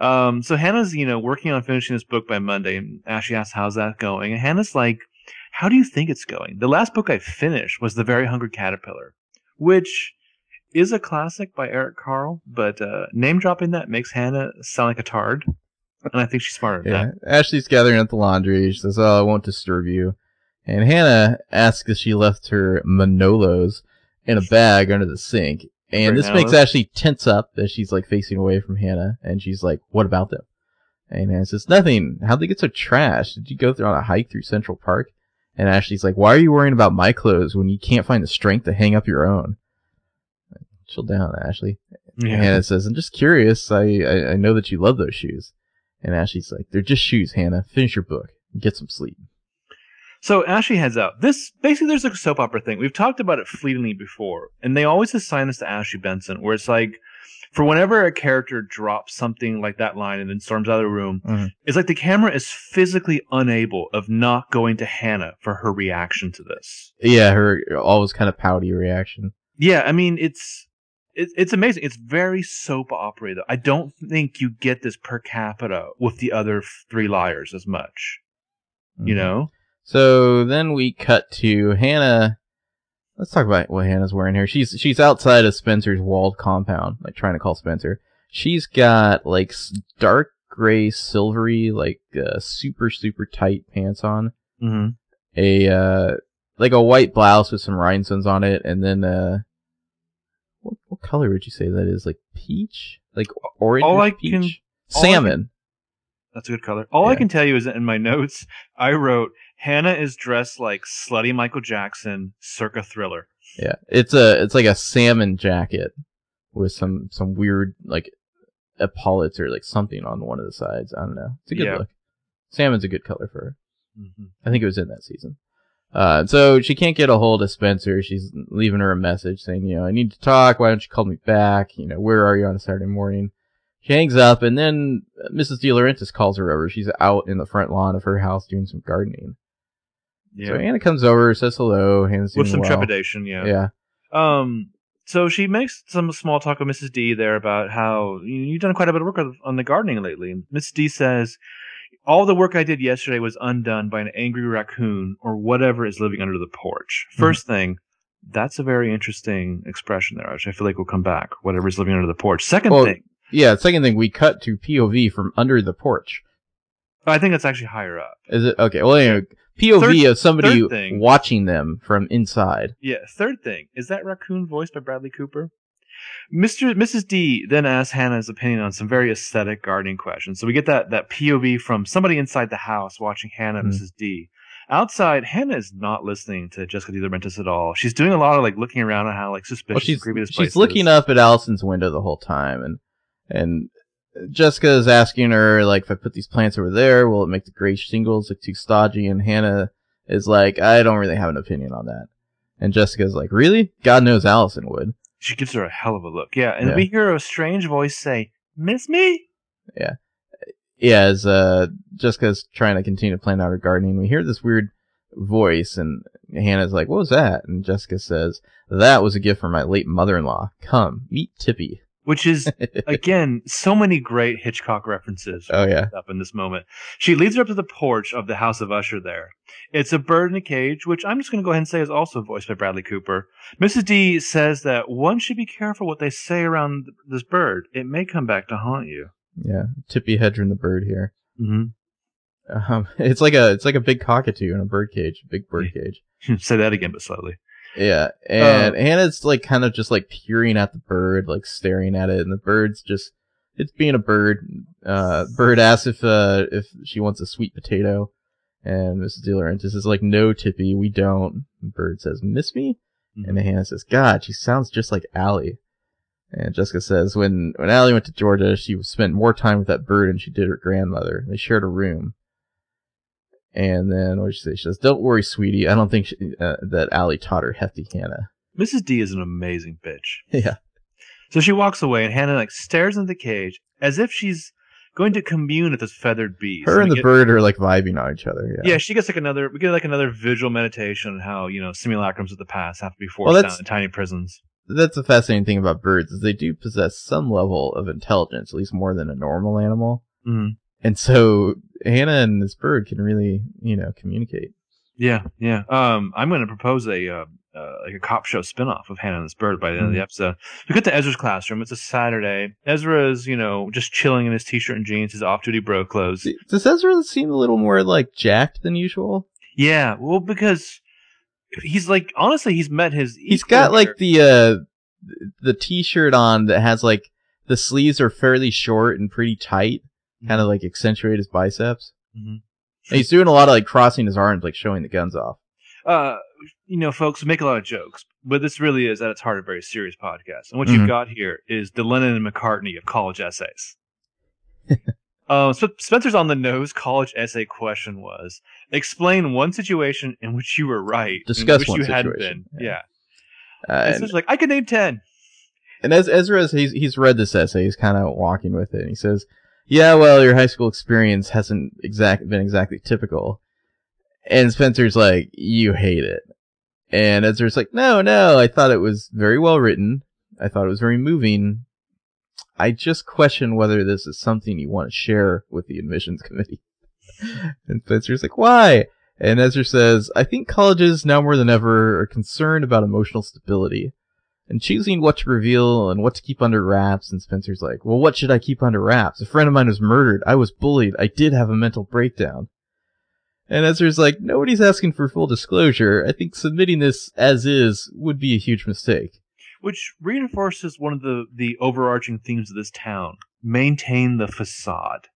So Hannah's, working on finishing this book by Monday. And Ashley asks, how's that going? And Hannah's like, how do you think it's going? The last book I finished was The Very Hungry Caterpillar, which is a classic by Eric Carle, but name-dropping that makes Hannah sound like a tard, and I think she's smarter than that. Ashley's gathering up the laundry. She says, oh, I won't disturb you. And Hannah asks if she left her Manolos in a bag under the sink. And this makes Ashley tense up as she's like facing away from Hannah, and she's like, what about them? And Hannah says, nothing. How'd they get so trashed? Did you go on a hike through Central Park? And Ashley's like, why are you worrying about my clothes when you can't find the strength to hang up your own? Chill down, Ashley. Yeah. And Hannah says, I'm just curious. I know that you love those shoes. And Ashley's like, they're just shoes, Hannah. Finish your book and get some sleep. So Ashley heads out. Basically, there's a soap opera thing. We've talked about it fleetingly before. And they always assign this to Ashley Benson, where it's like, for whenever a character drops something like that line and then storms out of the room, it's like the camera is physically unable of not going to Hannah for her reaction to this. Yeah, her always kind of pouty reaction. Yeah, I mean, it's amazing. It's very soap opera, though. I don't think you get this per capita with the other three liars as much, you know? So then we cut to Hannah. Let's talk about what Hannah's wearing here. She's outside of Spencer's walled compound, like trying to call Spencer. She's got like dark gray, silvery, like super, super tight pants on. Mm-hmm. A white blouse with some rhinestones on it, and then what color would you say that is? Like peach, like orange, salmon. That's a good color. I can tell you is that in my notes, I wrote, Hannah is dressed like slutty Michael Jackson, circa Thriller. Yeah, it's like a salmon jacket with some weird, like, epaulets or, like, something on one of the sides. I don't know. It's a good look. Salmon's a good color for her. Mm-hmm. I think it was in that season. So she can't get a hold of Spencer. She's leaving her a message saying, I need to talk. Why don't you call me back? Where are you on a Saturday morning? She hangs up, and then Mrs. De Laurentiis calls her over. She's out in the front lawn of her house doing some gardening. Yeah. So Hannah comes over, says hello, Hannah's doing with some trepidation, yeah. Yeah. So she makes some small talk with Mrs. D there about how you've done quite a bit of work on the gardening lately. And Mrs. D says, all the work I did yesterday was undone by an angry raccoon or whatever is living under the porch. First thing. That's a very interesting expression there, which I feel like will come back, whatever's living under the porch. Second thing. Yeah, second thing, we cut to POV from under the porch. I think that's actually higher up. Is it? Okay, well, anyway, POV of somebody watching them from inside. Yeah, third thing, is that raccoon voiced by Bradley Cooper? Mrs. D then asks Hannah's opinion on some very aesthetic gardening questions. So we get that POV from somebody inside the house watching Hannah and Mrs. D. Outside, Hannah is not listening to Jessica De Laurentiis at all. She's doing a lot of like looking around at how like suspicious and creepy this place is. She's looking up at Allison's window the whole time, and Jessica is asking her, like, if I put these plants over there, will it make the gray shingles look too stodgy? And Hannah is like, I don't really have an opinion on that. And Jessica's like, really? God knows Allison would. She gives her a hell of a look. Yeah, and we hear a strange voice say, miss me? Yeah. Yeah, as Jessica's trying to continue to plan out her gardening, we hear this weird voice, and Hannah's like, what was that? And Jessica says, that was a gift from my late mother-in-law. Come, meet Tippi. Which is, again, so many great Hitchcock references. Oh, yeah. Up in this moment. She leads her up to the porch of the House of Usher there. It's a bird in a cage, which I'm just going to go ahead and say is also voiced by Bradley Cooper. Mrs. D says that one should be careful what they say around this bird. It may come back to haunt you. Yeah. Tippi Hedren the bird here. Mm-hmm. It's like a big cockatoo in a bird cage, big bird cage. Say that again, but slowly. Yeah, and Hannah's like kind of just like peering at the bird, like staring at it, and the bird's just, it's being a bird. Bird asks if she wants a sweet potato, and Mrs. De Laurentiis is like, "No, Tippi, we don't." And bird says, "Miss me?" Mm-hmm. And Hannah says, "God, she sounds just like Allie." And Jessica says, when Allie went to Georgia, she spent more time with that bird than she did her grandmother. They shared a room. And then what did she say? She says, "Don't worry, sweetie. I don't think that Allie taught her hefty Hannah." Mrs. D is an amazing bitch. Yeah. So she walks away, and Hannah like stares into the cage as if she's going to commune with this feathered beast. Her and the bird are like vibing on each other. Yeah. Yeah. She gets like another visual meditation on how simulacrums of the past have to be forced out in tiny prisons. That's the fascinating thing about birds, is they do possess some level of intelligence, at least more than a normal animal. Mm-hmm. And so Hannah and this bird can really, communicate. Yeah, yeah. I'm going to propose a cop show spinoff of Hannah and this bird by the end of the episode. We get to Ezra's classroom. It's a Saturday. Ezra is, just chilling in his t-shirt and jeans, his off-duty bro clothes. Does Ezra seem a little more like jacked than usual? Yeah, well, because he's like, honestly, he's met his. He's got like the t-shirt on that has like the sleeves are fairly short and pretty tight. Kind of like accentuate his biceps. Mm-hmm. And he's doing a lot of like crossing his arms, like showing the guns off. Folks make a lot of jokes, but this really is at its heart a very serious podcast. And what you've got here is the Lennon and McCartney of college essays. Spencer's on the nose college essay question was: explain one situation in which you were right, discuss in which you hadn't been. Yeah. Spencer's like, I could name 10. And as Ezra, he's read this essay, he's kind of walking with it, and he says, "Yeah, well, your high school experience hasn't been exactly typical." And Spencer's like, "You hate it." And Ezra's like, No, I thought it was very well written. I thought it was very moving. I just question whether this is something you want to share with the admissions committee." And Spencer's like, "Why?" And Ezra says, "I think colleges now more than ever are concerned about emotional stability and choosing what to reveal and what to keep under wraps." And Spencer's like, "Well, what should I keep under wraps? A friend of mine was murdered. I was bullied. I did have a mental breakdown." And Ezra's like, "Nobody's asking for full disclosure. I think submitting this as is would be a huge mistake." Which reinforces one of the overarching themes of this town. Maintain the facade.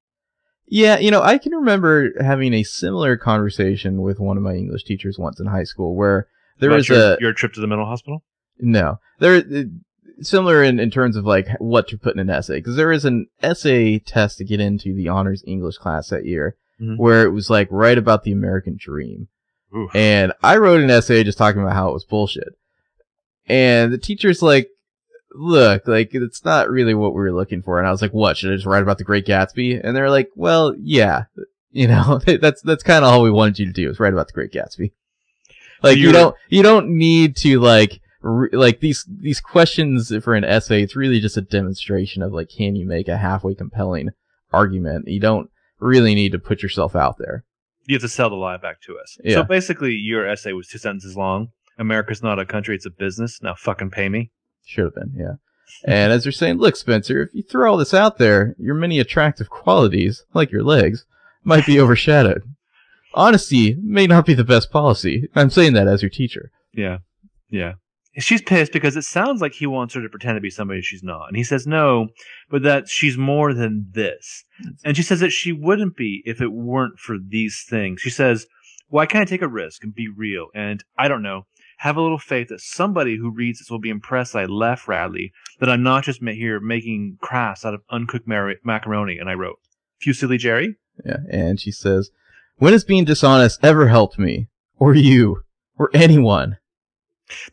Yeah, I can remember having a similar conversation with one of my English teachers once in high school where there was your trip to the mental hospital? No, they're similar in terms of like what to put in an essay, because there is an essay test to get into the honors English class that year where it was like write about the American dream. Oof. And I wrote an essay just talking about how it was bullshit. And the teacher's like, "Look, like it's not really what we were looking for." And I was like, "What, should I just write about the Great Gatsby?" And they're like, "Well, yeah, that's kind of all we wanted you to do is write about the Great Gatsby." Like you don't need to like these questions for an essay. It's really just a demonstration of like, can you make a halfway compelling argument? You don't really need to put yourself out there. You have to sell the lie back to us. Yeah. So basically your essay was 2 sentences long. America's not a country, it's a business. Now fucking pay me. Should have been, yeah. And as you're saying, "Look, Spencer, if you throw all this out there, your many attractive qualities, like your legs, might be overshadowed. Honesty may not be the best policy." I'm saying that as your teacher. Yeah. Yeah. She's pissed because it sounds like he wants her to pretend to be somebody she's not. And he says no, but that she's more than this. And she says that she wouldn't be if it weren't for these things. She says, "Well, I can't take a risk and be real. And I don't know, have a little faith that somebody who reads this will be impressed that I left Radley, that I'm not just here making crafts out of uncooked macaroni. And I wrote, Fusilli Jerry." Yeah. And she says, "When has being dishonest ever helped me or you or anyone?"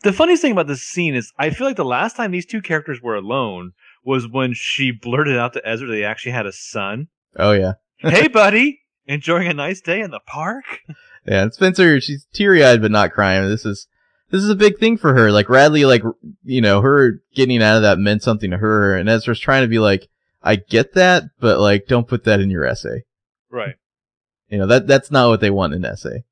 The funniest thing about this scene is I feel like the last time these two characters were alone was when she blurted out to Ezra that he actually had a son. Oh, yeah. "Hey, buddy, enjoying a nice day in the park?" Yeah, and Spencer, she's teary-eyed but not crying. This is this is a big thing for her. Like, Radley, like, you know, her getting out of that meant something to her. And Ezra's trying to be like, I get that, but, like, don't put that in your essay. Right. You know, that's not what they want in an essay.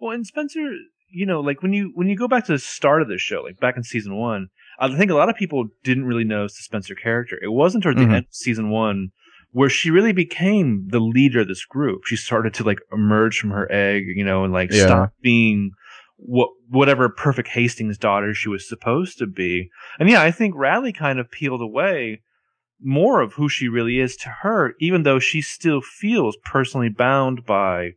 Well, and Spencer, you know, like, when you go back to the start of this show, like, back in season one, I think a lot of people didn't really notice the Spencer character. It wasn't toward the end of season one where she really became the leader of this group. She started to, like, emerge from her egg, you know, and, like, stop being whatever perfect Hastings daughter she was supposed to be. And, yeah, I think Radley kind of peeled away more of who she really is to her, even though she still feels personally bound by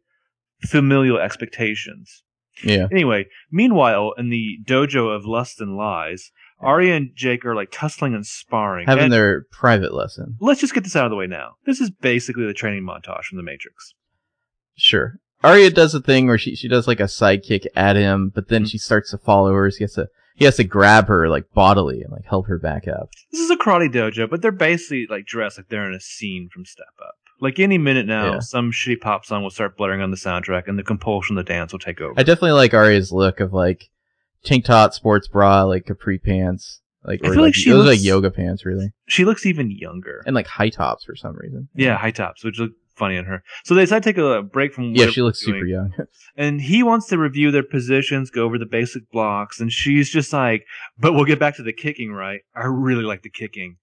familial expectations. Yeah. Anyway, meanwhile, in the dojo of lust and lies, Arya and Jake are, like, tussling and sparring. Having their private lesson. Let's just get this out of the way now. This is basically the training montage from The Matrix. Sure. Arya does a thing where she does, like, a sidekick at him, but then she starts to follow her. So he has to grab her, like, bodily and, like, help her back up. This is a karate dojo, but they're basically, like, dressed like they're in a scene from Step Up. Like, any minute now, some shitty pop song will start blaring on the soundtrack, and the compulsion of the dance will take over. I definitely like Arya's look of, like, tank top, sports bra, like capri pants, like, or I feel like she those looks, like, yoga pants. Really, she looks even younger, and like high tops for some reason. Yeah, high tops, which look funny on her. So they decide to take a break from. Yeah, she looks super young. And he wants to review their positions, go over the basic blocks, and she's just like, "But we'll get back to the kicking, right? I really like the kicking,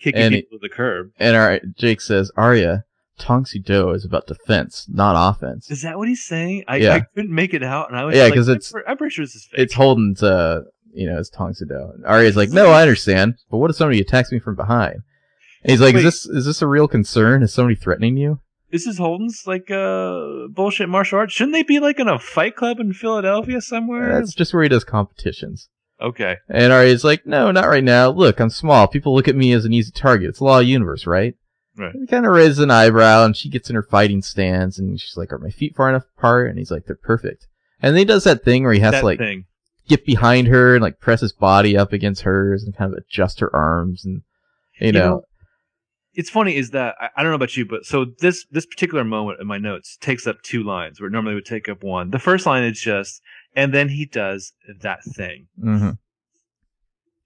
kicking people to the curb." And Jake says, "Arya, Tang Soo Do is about defense, not offense." Is that what he's saying? I couldn't make it out, and I was because like, I'm pretty sure this is fake. It's Holden's, you know, it's Tang Soo Do. And Arya's like, "No, I understand, but what if somebody attacks me from behind?" And he's like, "Is this a real concern? Is somebody threatening you?" This is Holden's, like, bullshit martial arts. Shouldn't they be, like, in a fight club in Philadelphia somewhere? That's just where he does competitions. Okay. And Arya's like, "No, not right now. Look, I'm small. People look at me as an easy target. It's the law of the universe, right?" Right. He kind of raises an eyebrow, and she gets in her fighting stance, and she's like, "Are my feet far enough apart?" And he's like, "They're perfect." And then he does that thing where he has to, like, get behind her and, like, press his body up against hers and kind of adjust her arms, and you know. It's funny is that I don't know about you, but so this particular moment in my notes takes up two lines where it normally would take up one. The first line is just, "And then he does that thing." Mm-hmm.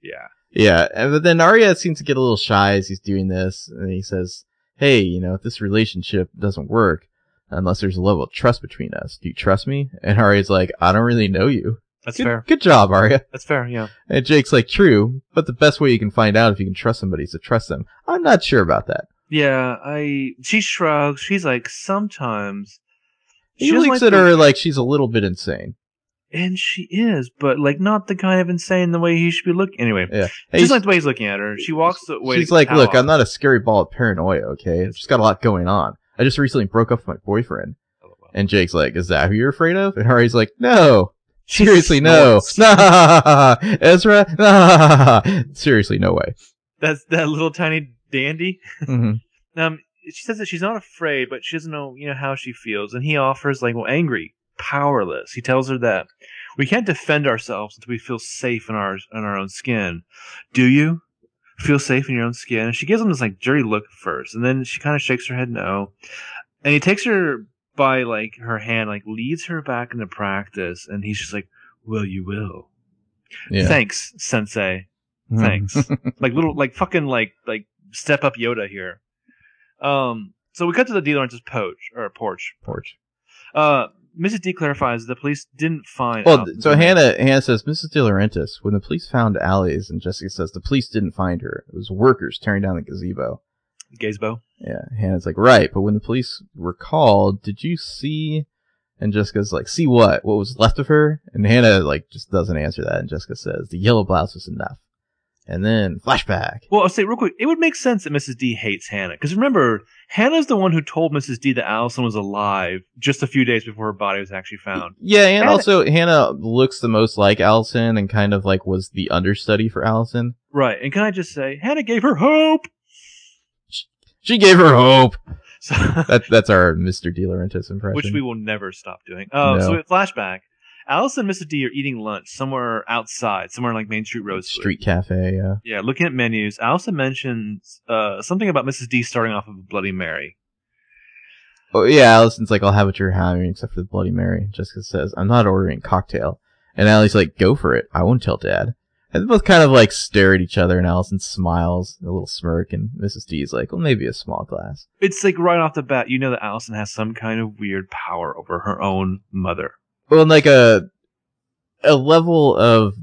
Yeah. Yeah, but then Arya seems to get a little shy as he's doing this, and he says, "Hey, you know, if this relationship doesn't work, unless there's a level of trust between us, do you trust me?" And Arya's like, "I don't really know you." That's fair. Good job, Arya. That's fair, yeah. And Jake's like, "True, but the best way you can find out if you can trust somebody is to trust them." I'm not sure about that. Yeah, she shrugs, she's like, sometimes. He looks at her like she's a little bit insane. And she is, but, like, not the kind of insane the way he should be looking. Anyway, yeah. Just like the way he's looking at her. She walks away. She's like, "Look, I'm not a scary ball of paranoia, okay? I've just got a lot going on. I just recently broke up with my boyfriend." And Jake's like, "Is that who you're afraid of?" And Ari's like, "No. Seriously, no. Nah, Ezra, nah. Seriously, no way." That's that little tiny dandy. Mm-hmm. She says that she's not afraid, but she doesn't know, you know, how she feels. And he offers, like, well, angry. Powerless. He tells her that we can't defend ourselves until we feel safe in our own skin. Do you feel safe in your own skin? And she gives him this, like, dirty look first, and then she kind of shakes her head no. And he takes her by, like, her hand, like, leads her back into practice, and he's just like, "Well, you will." Yeah. "Thanks, Sensei. Thanks." Like, little, like, fucking, like Step Up Yoda here. So we cut to the dealer on his porch. Mrs. D clarifies the police didn't find. Well, so Hannah says, "Mrs. De Laurentiis, when the police found Alice," and Jessica says, "The police didn't find her. It was workers tearing down the gazebo." Gazebo? Yeah. Hannah's like, "Right, but when the police were called, did you see?" And Jessica's like, "See what? What was left of her?" And Hannah, like, just doesn't answer that. And Jessica says, "The yellow blouse was enough." And then flashback. Well, I'll say real quick, it would make sense that Mrs. D hates Hannah. Because remember, Hannah's the one who told Mrs. D that Alison was alive just a few days before her body was actually found. Yeah, and also Hannah looks the most like Alison and kind of, like, was the understudy for Alison. Right, and can I just say, Hannah gave her hope! She gave her hope! So that's our Mr. De Laurentiis impression. Which we will never stop doing. No. So flashback. Alice and Mrs. D are eating lunch somewhere outside, somewhere like Main Street Rosewood. Street cafe, yeah. Yeah, looking at menus. Alice mentions something about Mrs. D starting off with a Bloody Mary. Oh, yeah, Allison's like, "I'll have what you're having except for the Bloody Mary." Jessica says, "I'm not ordering cocktail." And Allie's like, go for it. I won't tell Dad. And they both kind of like stare at each other, and Allison smiles, a little smirk, and Mrs. D's like, well, maybe a small glass. It's like right off the bat, you know that Allison has some kind of weird power over her own mother. Well, and like a level of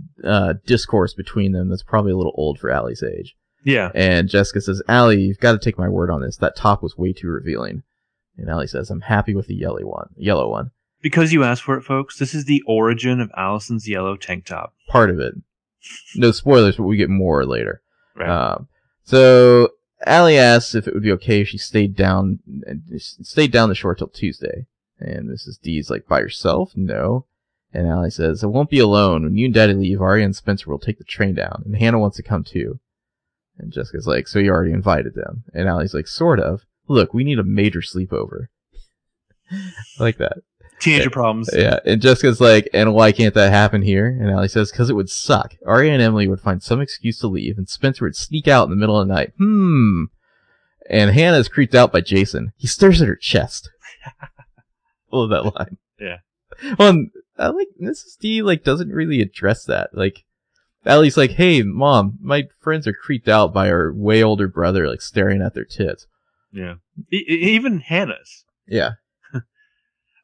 discourse between them that's probably a little old for Allie's age. Yeah. And Jessica says, Allie, you've got to take my word on this. That top was way too revealing. And Allie says, I'm happy with the yellow one. Because you asked for it, folks, this is the origin of Allison's yellow tank top. Part of it. No spoilers, but we get more later. Right. So Allie asks if it would be okay if she stayed down the shore till Tuesday. And Mrs. D's like, by yourself? No. And Allie says, I won't be alone. When you and Daddy leave, Aria and Spencer will take the train down. And Hannah wants to come too. And Jessica's like, so you already invited them. And Allie's like, sort of. Look, we need a major sleepover. I like that. Teenager problems. Yeah. And Jessica's like, and why can't that happen here? And Allie says, because it would suck. Aria and Emily would find some excuse to leave, and Spencer would sneak out in the middle of the night. And Hannah's creeped out by Jason. He stares at her chest. I love that line. Yeah. I like Mrs. D like doesn't really address that. Like Allie's like, hey Mom, my friends are creeped out by our way older brother like staring at their tits. Yeah. Even Hannah's. Yeah.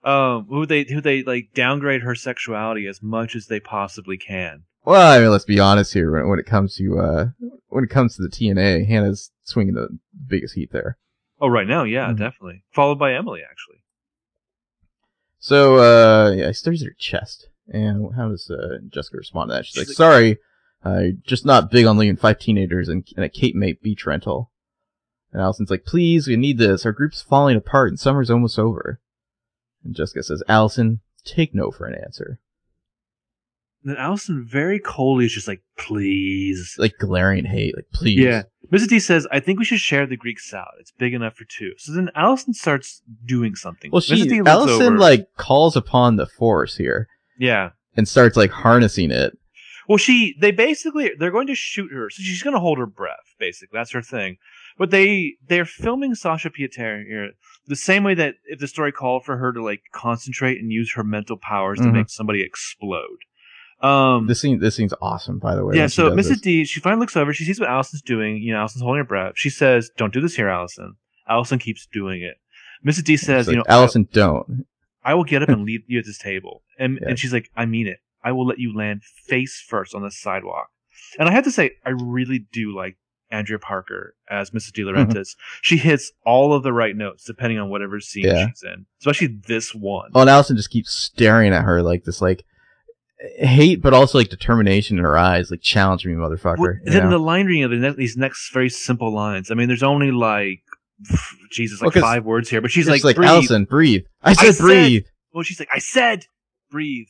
Who they like downgrade her sexuality as much as they possibly can. Well, I mean, let's be honest here. When it comes to the TNA, Hannah's swinging the biggest heat there. Oh, right now, yeah, definitely. Followed by Emily, actually. So, he stares at her chest. And how does Jessica respond to that? She's like, sorry, just not big on leaving 5 teenagers in a Cape May beach rental. And Allison's like, please, we need this. Our group's falling apart and summer's almost over. And Jessica says, Allison, take no for an answer. And then Allison very coldly is just like, please. Like glaring hate, like, please. Yeah. Mrs. D says, I think we should share the Greek salad. It's big enough for 2. So then Allison starts doing something. Well, Allison like calls upon the force here. Yeah. And starts like harnessing it. Well, they're going to shoot her. So she's going to hold her breath, basically. That's her thing. But they're filming Sasha Pietera here the same way that if the story called for her to like concentrate and use her mental powers to make somebody explode. This scene's awesome, by the way. Yeah, so Mrs. D, she finally looks over, she sees what Allison's doing, you know, Allison's holding her breath. She says, don't do this here, Allison. Allison keeps doing it. Mrs. D says, like, you know, Allison, don't. I will get up and leave you at this table. And she's like, I mean it. I will let you land face first on the sidewalk. And I have to say, I really do like Andrea Parker as Mrs. De Laurentiis. She hits all of the right notes depending on whatever scene she's in. Especially this one. Oh, and Allison just keeps staring at her like this, like, hate, but also like determination in her eyes, like, challenge me, motherfucker. Well, then the line reading of these next very simple lines. I mean, there's only like, Jesus, like 5 words here, but she's like, breathe. Allison, breathe. I said breathe. Well, she's like, I said breathe.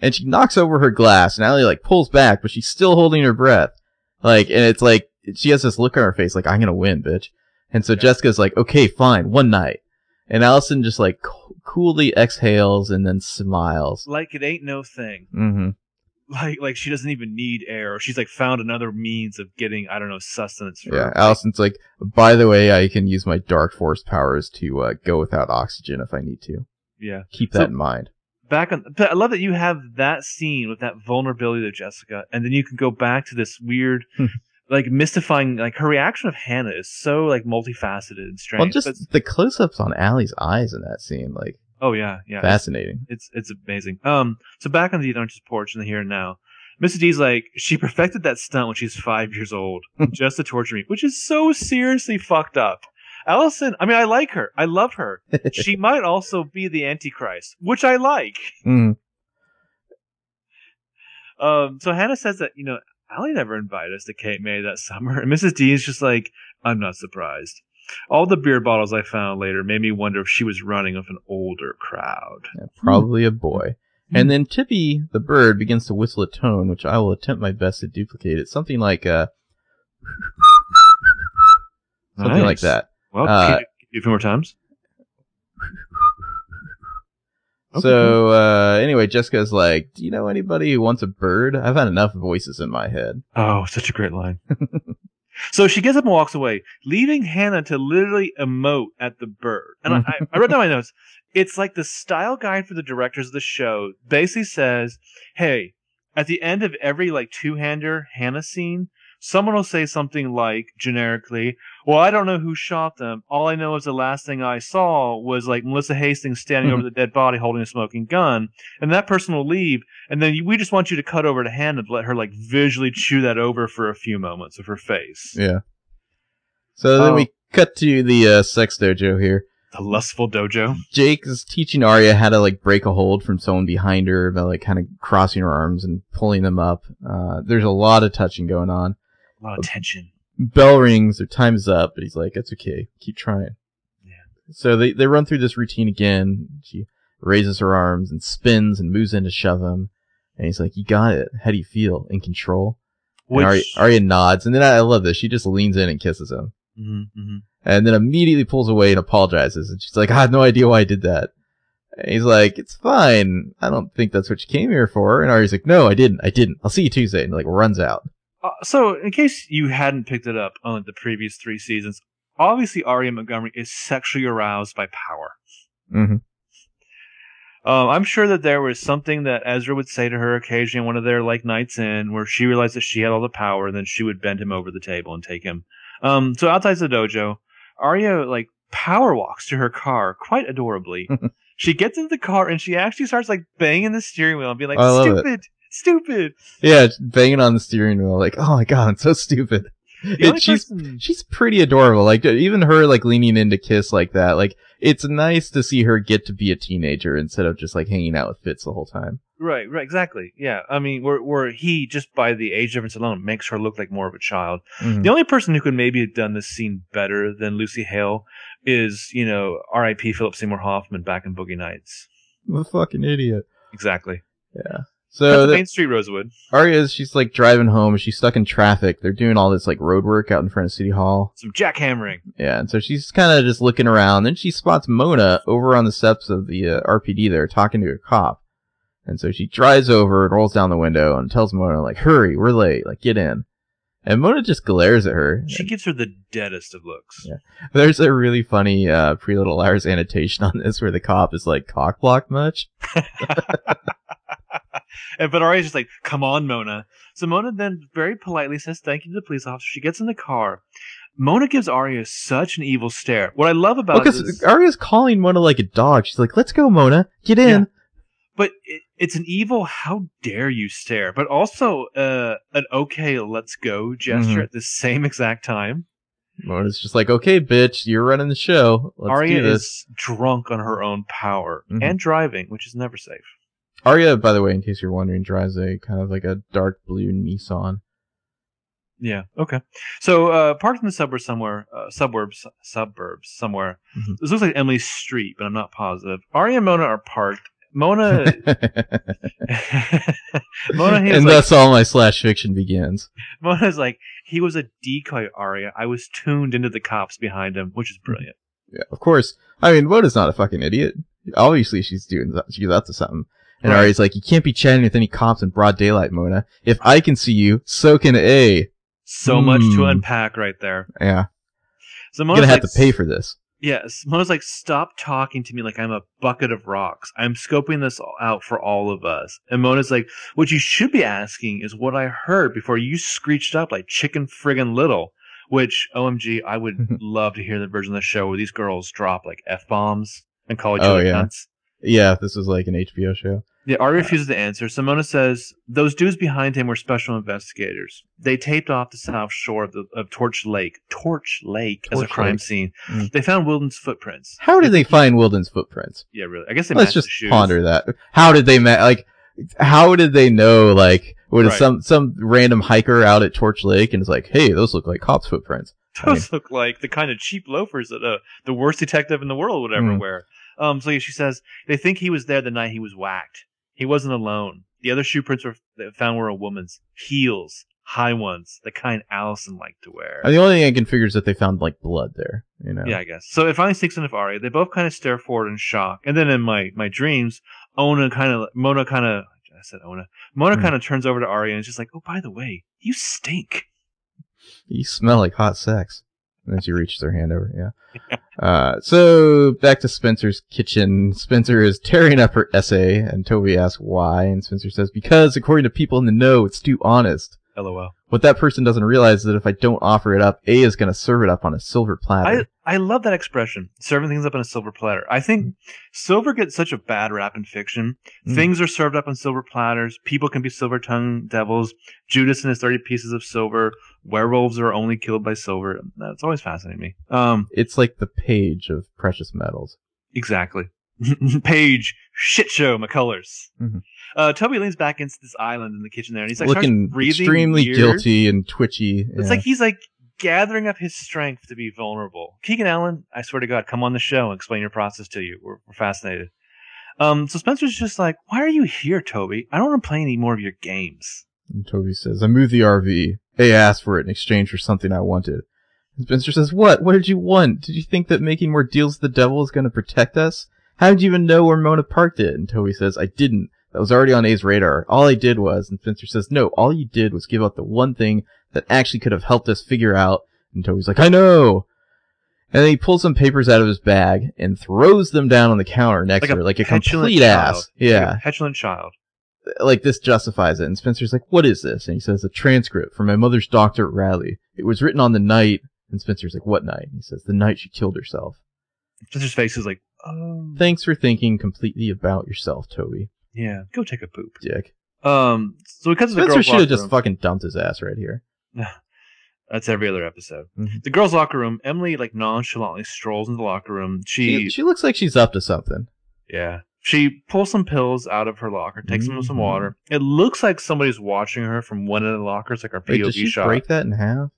And she knocks over her glass, and Allie like pulls back, but she's still holding her breath. Like, and it's like she has this look on her face, like, I'm gonna win, bitch. And so Jessica's like, okay, fine, one night. And Allison just, like, coolly exhales and then smiles. Like it ain't no thing. Mm-hmm. Like she doesn't even need air. Or she's, like, found another means of getting, I don't know, sustenance for her. Allison's like, by the way, I can use my dark force powers to go without oxygen if I need to. Yeah. Keep that in mind. I love that you have that scene with that vulnerability of Jessica. And then you can go back to this weird... like mystifying, like her reaction of Hannah is so like multifaceted and strange. Well, just the close-ups on Allie's eyes in that scene, like, oh yeah, fascinating. It's amazing. So back on the Laurentiis porch in the here and now, Mrs. D's like, she perfected that stunt when she's 5 years old, just to torture me, which is so seriously fucked up. Allison, I mean, I like her, I love her. She might also be the Antichrist, which I like. Mm. So Hannah says that, you know, Allie never invited us to Cape May that summer, and Mrs. D is just like, I'm not surprised. All the beer bottles I found later made me wonder if she was running with an older crowd. Yeah, probably a boy. And then Tippi, the bird, begins to whistle a tone, which I will attempt my best to duplicate. It's something like something like that. Well, can you do a few more times? So, anyway, Jessica's like, do you know anybody who wants a bird? I've had enough voices in my head. Oh, such a great line. So she gets up and walks away, leaving Hannah to literally emote at the bird. And I read down my notes. It's like the style guide for the directors of the show basically says, hey, at the end of every like two-hander Hannah scene, someone will say something like, generically, well, I don't know who shot them. All I know is the last thing I saw was like Melissa Hastings standing over the dead body holding a smoking gun. And that person will leave. And then we just want you to cut over to Hannah to let her like visually chew that over for a few moments of her face. Yeah. So then we cut to the sex dojo here. The lustful dojo. Jake is teaching Arya how to like break a hold from someone behind her by like kind of crossing her arms and pulling them up. There's a lot of touching going on. A lot of tension. Bell rings, their time is up, but he's like, it's okay, keep trying. Yeah. So they run through this routine again. She raises her arms and spins and moves in to shove him. And he's like, you got it. How do you feel? In control? Which... And Arya nods. And then I love this. She just leans in and kisses him. Mm-hmm, mm-hmm. And then immediately pulls away and apologizes. And she's like, I have no idea why I did that. And he's like, it's fine. I don't think that's what you came here for. And Arya's like, no, I didn't. I'll see you Tuesday. And like runs out. So, in case you hadn't picked it up on the previous three seasons, obviously Arya Montgomery is sexually aroused by power. Mm-hmm. I'm sure that there was something that Ezra would say to her occasionally one of their like nights in where she realized that she had all the power, and then she would bend him over the table and take him. So outside the dojo, Arya like power walks to her car quite adorably. She gets into the car and she actually starts like banging the steering wheel and being like, stupid. Yeah, banging on the steering wheel like, oh my god, I'm so stupid. She's pretty adorable. Like even her like leaning in to kiss like that. Like it's nice to see her get to be a teenager instead of just like hanging out with Fitz the whole time. Right, exactly. Yeah, I mean, where he just by the age difference alone makes her look like more of a child. Mm-hmm. The only person who could maybe have done this scene better than Lucy Hale is, you know, R.I.P. Philip Seymour Hoffman back in Boogie Nights. The fucking idiot. Exactly. Yeah. So Main Street, Rosewood. Arya, she's like driving home. She's stuck in traffic. They're doing all this like road work out in front of City Hall. Some jackhammering. Yeah, and so she's kind of just looking around. Then she spots Mona over on the steps of the RPD there talking to a cop. And so she drives over and rolls down the window and tells Mona, like, hurry, we're late, like, get in. And Mona just glares at her. She gives her the deadest of looks. Yeah. There's a really funny Pretty Little Liars annotation on this where the cop is like, cock blocked much? But Arya's just like, come on, Mona. So Mona then very politely says thank you to the police officer. She gets in the car. Mona gives Arya such an evil stare. What I love about this... Because Arya's calling Mona like a dog. She's like, let's go, Mona, get in. Yeah. But it's an evil, how dare you stare, but also an okay, let's go gesture at the same exact time. Mona's just like, okay, bitch, you're running the show. Let's Arya do this. Is drunk on her own power and driving, which is never safe. Arya, by the way, in case you're wondering, drives a kind of like a dark blue Nissan. Yeah, okay. So parked in the suburbs somewhere. Mm-hmm. This looks like Emily Street, but I'm not positive. Arya and Mona are parked. Mona and like, thus all my slash fiction begins. Mona's like, he was a decoy, Arya. I was tuned into the cops behind him, which is brilliant. Yeah, of course. I mean, Mona's not a fucking idiot. Obviously, she's up to something. And right. Arya's like, you can't be chatting with any cops in broad daylight, Mona. If I can see you, so can A. So much to unpack right there. Yeah. So Mona's gonna have to pay for this. Yes, Mona's like, stop talking to me like I'm a bucket of rocks. I'm scoping this out for all of us. And Mona's like, what you should be asking is what I heard before you screeched up like chicken friggin' little. Which, OMG, I would love to hear the version of the show where these girls drop like F-bombs and call each other cunts. Yeah, if this was like an HBO show. Yeah, Arya refuses to answer. So Mona says, those dudes behind him were special investigators. They taped off the south shore of Torch Lake as a crime scene. Mm. They found Wilden's footprints. How did they find Wilden's footprints? Yeah, really. I guess they matched the shoes. Let's just ponder that. How did they know, like, would some random hiker out at Torch Lake and is like, hey, those look like cops' footprints. Those look like the kind of cheap loafers that the worst detective in the world would ever wear. So she says, they think he was there the night he was whacked. He wasn't alone. The other shoe prints they found were a woman's heels, high ones, the kind Alison liked to wear. The only thing I can figure is that they found like blood there. You know? Yeah, I guess. So it finally sneaks in with Arya. They both kind of stare forward in shock. And then in my dreams, Mona kind of turns over to Arya and is just like, oh, by the way, you stink. You smell like hot sex. And she reaches her hand over, yeah. So, back to Spencer's kitchen. Spencer is tearing up her essay, and Toby asks why, and Spencer says, because, according to people in the know, it's too honest. LOL. What that person doesn't realize is that if I don't offer it up, A is going to serve it up on a silver platter. I love that expression, serving things up on a silver platter. I think silver gets such a bad rap in fiction. Mm. Things are served up on silver platters. People can be silver-tongued devils. Judas and his 30 pieces of silver. Werewolves are only killed by silver. That's always fascinating me. It's like the Page of precious metals. Exactly. Page, shit show, McCullers. Mm-hmm. Toby leans back into this island in the kitchen there, and he's like looking extremely weird, guilty and twitchy. Yeah. It's like he's like gathering up his strength to be vulnerable. Keegan Allen, I swear to God, come on the show and explain your process to you. We're fascinated. So Spencer's just like, why are you here, Toby? I don't want to play any more of your games. And Toby says, I moved the RV. They asked for it in exchange for something I wanted. And Spencer says, what? What did you want? Did you think that making more deals with the devil is going to protect us? How did you even know where Mona parked it? And Toby says, I didn't. That was already on A's radar. All I did was, and Spencer says, no, all you did was give up the one thing that actually could have helped us figure out. And Toby's like, I know. And then he pulls some papers out of his bag and throws them down on the counter next to her, like a complete ass. Yeah. Like a petulant child. Like, this justifies it. And Spencer's like, what is this? And he says, a transcript from my mother's doctor at Radley. It was written on the night. And Spencer's like, what night? And he says, the night she killed herself. Spencer's face is like, oh. Thanks for thinking completely about yourself, Toby. Yeah, go take a poop, dick. So because of the Spencer should have just fucking dumped his ass right here. That's every other episode. Mm-hmm. The girls' locker room. Emily like nonchalantly strolls into the locker room. She looks like she's up to something. Yeah, she pulls some pills out of her locker, takes them with some water. It looks like somebody's watching her from one end of the lockers, like our POV shot. Does she break that in half?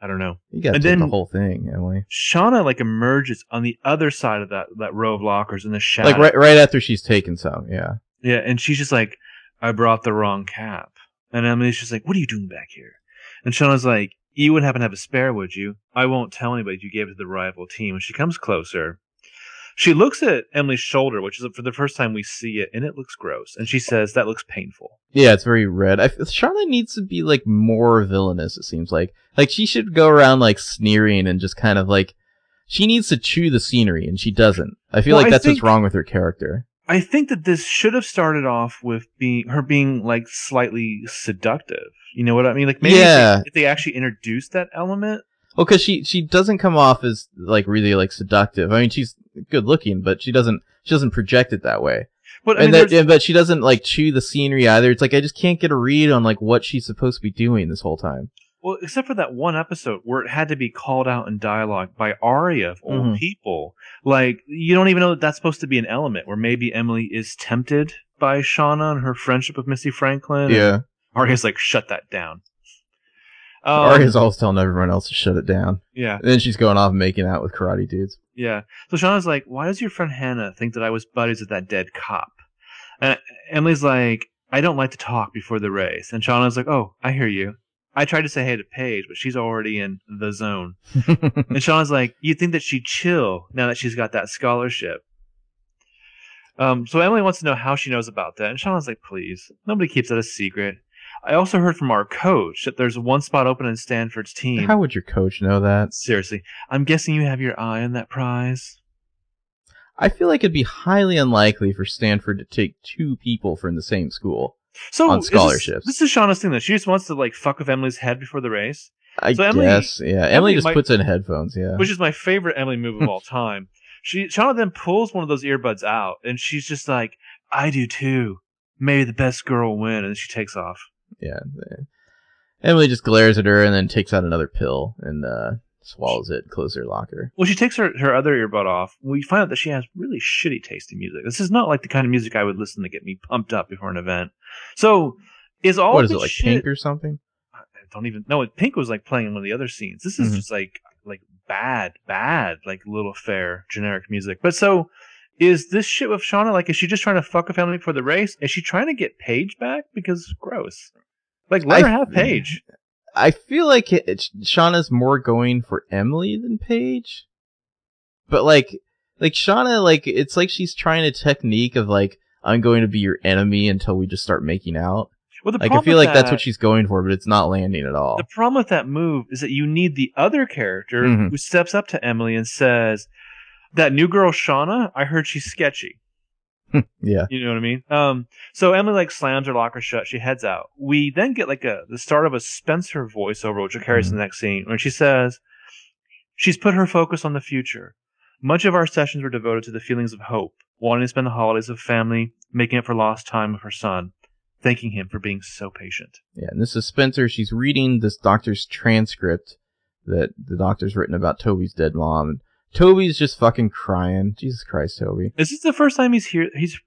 I don't know. You got to take the whole thing, Emily. Shauna like emerges on the other side of that row of lockers in the shadow, like right after she's taken some. Yeah. Yeah, and she's just like, I brought the wrong cap. And Emily's just like, what are you doing back here? And Shauna's like, you wouldn't happen to have a spare, would you? I won't tell anybody you gave it to the rival team. And she comes closer. She looks at Emily's shoulder, which is for the first time we see it, and it looks gross. And she says, that looks painful. Yeah, it's very red. Shauna needs to be like more villainous, it seems like. Like, she should go around like sneering and just kind of like, she needs to chew the scenery, and she doesn't. I feel like that's what's wrong with her character. I think that this should have started off with her being like slightly seductive. You know what I mean? Like maybe if they actually introduced that element. Well, because she doesn't come off as like really like seductive. I mean, she's good looking, but she doesn't project it that way. But but she doesn't like chew the scenery either. It's like I just can't get a read on like what she's supposed to be doing this whole time. Well, except for that one episode where it had to be called out in dialogue by Arya of all people. Like, you don't even know that that's supposed to be an element where maybe Emily is tempted by Shauna and her friendship with Missy Franklin. Yeah. Arya's like, shut that down. Arya's always telling everyone else to shut it down. Yeah. And then she's going off and making out with karate dudes. Yeah. So Shauna's like, why does your friend Hannah think that I was buddies with that dead cop? And Emily's like, I don't like to talk before the race. And Shauna's like, oh, I hear you. I tried to say hey to Paige, but she's already in the zone. And Shauna's like, you'd think that she'd chill now that she's got that scholarship. So Emily wants to know how she knows about that. And Shauna's like, please, nobody keeps that a secret. I also heard from our coach that there's one spot open in Stanford's team. How would your coach know that? Seriously. I'm guessing you have your eye on that prize. I feel like it'd be highly unlikely for Stanford to take two people from the same school. So on scholarships. This is Shauna's thing, though. She just wants to like fuck with Emily's head before the race. I guess. Yeah. Emily just puts in headphones. Yeah. Which is my favorite Emily move of all time. Shauna then pulls one of those earbuds out, and she's just like, "I do too. Maybe the best girl will win." And she takes off. Yeah. Emily just glares at her and then takes out another pill and swallows it, closes her locker. Well, she takes her other earbud off. We find out that she has really shitty taste in music. This is not like the kind of music I would listen to get me pumped up before an event. So, is all what is it like shit, Pink or something? I don't even know. Pink was like playing in one of the other scenes. This is just like bad, like Little Fair generic music. But so, is this shit with Shauna like? Is she just trying to fuck a family for the race? Is she trying to get Paige back? Because gross. Like let her have Paige. I feel like Shauna's more going for Emily than Paige, but like Shauna, like it's like she's trying a technique of like, I'm going to be your enemy until we just start making out. Well, the problem I feel like that's what she's going for, but it's not landing at all. The problem with that move is that you need the other character who steps up to Emily and says, "That new girl, Shauna, I heard she's sketchy." Yeah. You know what I mean? So Emily slams her locker shut. She heads out. We then get the start of a Spencer voiceover, which will carry us to the next scene, where she says, "She's put her focus on the future. Much of our sessions were devoted to the feelings of hope, wanting to spend the holidays with family, making up for lost time with her son, thanking him for being so patient." Yeah, and this is Spencer. She's reading this doctor's transcript that the doctor's written about Toby's dead mom. And Toby's just fucking crying. Jesus Christ, Toby. Is this the first time he's here? He's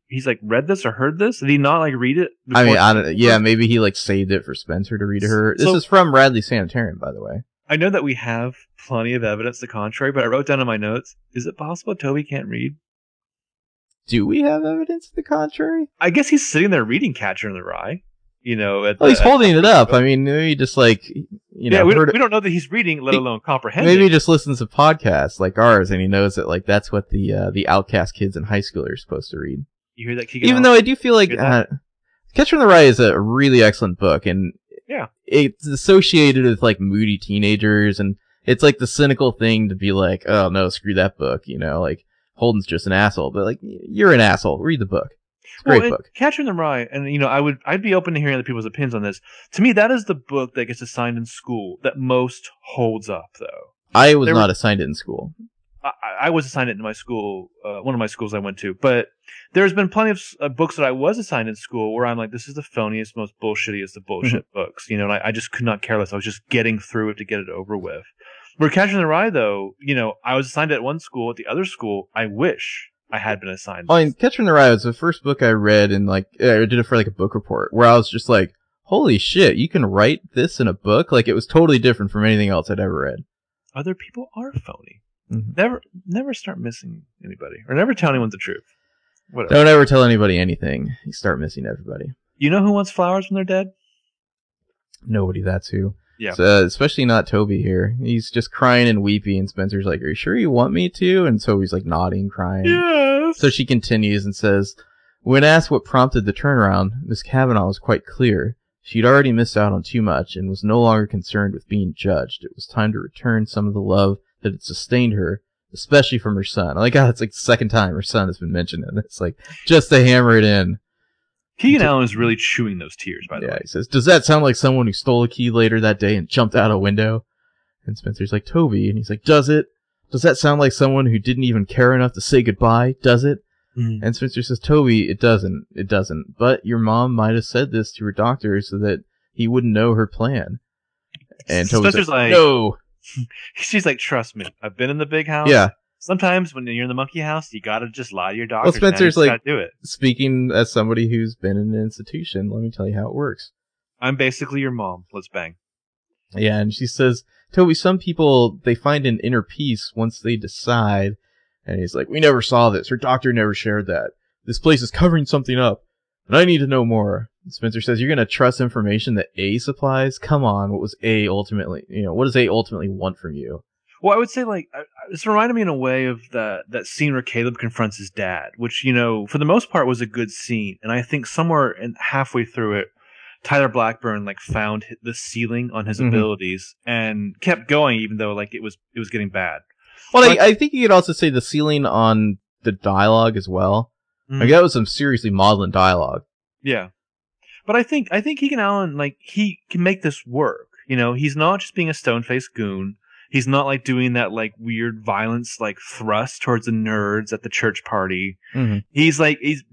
read this or heard this? Did he not read it? I mean, I don't. Yeah, maybe he saved it for Spencer to read to her. This is from Radley Sanitarium, by the way. I know that we have plenty of evidence to the contrary, but I wrote down in my notes, is it possible Toby can't read? Do we have evidence to the contrary? I guess he's sitting there reading Catcher in the Rye. He's holding it up. I mean, maybe just we don't know that he's reading, let alone comprehending. Maybe he just listens to podcasts like ours, and he knows that that's what the outcast kids in high school are supposed to read. You hear that, Keegan? Even though I do feel like Catcher in the Rye is a really excellent book, and yeah, it's associated with moody teenagers, and it's the cynical thing to be oh no, screw that book, Holden's just an asshole, but you're an asshole. Read the book. It's a great book. Catcher in the Rye, and I'd be open to hearing other people's opinions on this. To me, that is the book that gets assigned in school that most holds up, though. I was not assigned it in school. I was assigned it in my school, one of my schools I went to, but there's been plenty of books that I was assigned in school where I'm this is the phoniest, most bullshittiest of bullshit books, and I just could not care less. I was just getting through it to get it over with. Where Catcher in the Rye, though, I was assigned at one school, at the other school, I wish I had been assigned. I mean, Catcher in the Rye was the first book I read, and I did it for a book report, where I was just holy shit, you can write this in a book? It was totally different from anything else I'd ever read. Other people are phony. Mm-hmm. Never start missing anybody, or never tell anyone the truth. Whatever. Don't ever tell anybody anything. You start missing everybody. You know who wants flowers when they're dead? Nobody, that's who. Yeah. So, especially not Toby here. He's just crying and weepy, and Spencer's "Are you sure you want me to?" And Toby's nodding, crying. Yes. So she continues and says, "When asked what prompted the turnaround, Miss Kavanaugh was quite clear. She'd already missed out on too much and was no longer concerned with being judged. It was time to return some of the love that had sustained her, especially from her son." It's the second time her son has been mentioned, and it's just to hammer it in. Keegan Allen is really chewing those tears, by the way. He says, "Does that sound like someone who stole a key later that day and jumped out a window?" And Spencer's "Toby." And he's "Does it? Does that sound like someone who didn't even care enough to say goodbye? Does it?" Mm-hmm. And Spencer says, "Toby, it doesn't. It doesn't. But your mom might have said this to her doctor so that he wouldn't know her plan." And Toby's Spencer's "No." She's "Trust me. I've been in the big house." Yeah. Sometimes when you're in the monkey house, you gotta just lie to your doctor. Well, Spencer's do it. Speaking as somebody who's been in an institution, let me tell you how it works. I'm basically your mom. Let's bang. Yeah, and she says, "Toby, some people, they find an inner peace once they decide." And he's "We never saw this. Her doctor never shared that. This place is covering something up, and I need to know more." And Spencer says, "You're gonna trust information that A supplies? Come on, what was A ultimately? What does A ultimately want from you?" Well, I would say, this reminded me in a way of that scene where Caleb confronts his dad, which, for the most part was a good scene. And I think somewhere halfway through it, Tyler Blackburn, found the ceiling on his abilities and kept going, even though, it was getting bad. Well, I think you could also say the ceiling on the dialogue as well. Mm-hmm. That was some seriously maudlin dialogue. Yeah. But I think Keegan Allen, he can make this work. He's not just being a stone-faced goon. He's not doing that weird violence thrust towards the nerds at the church party. Mm-hmm. He's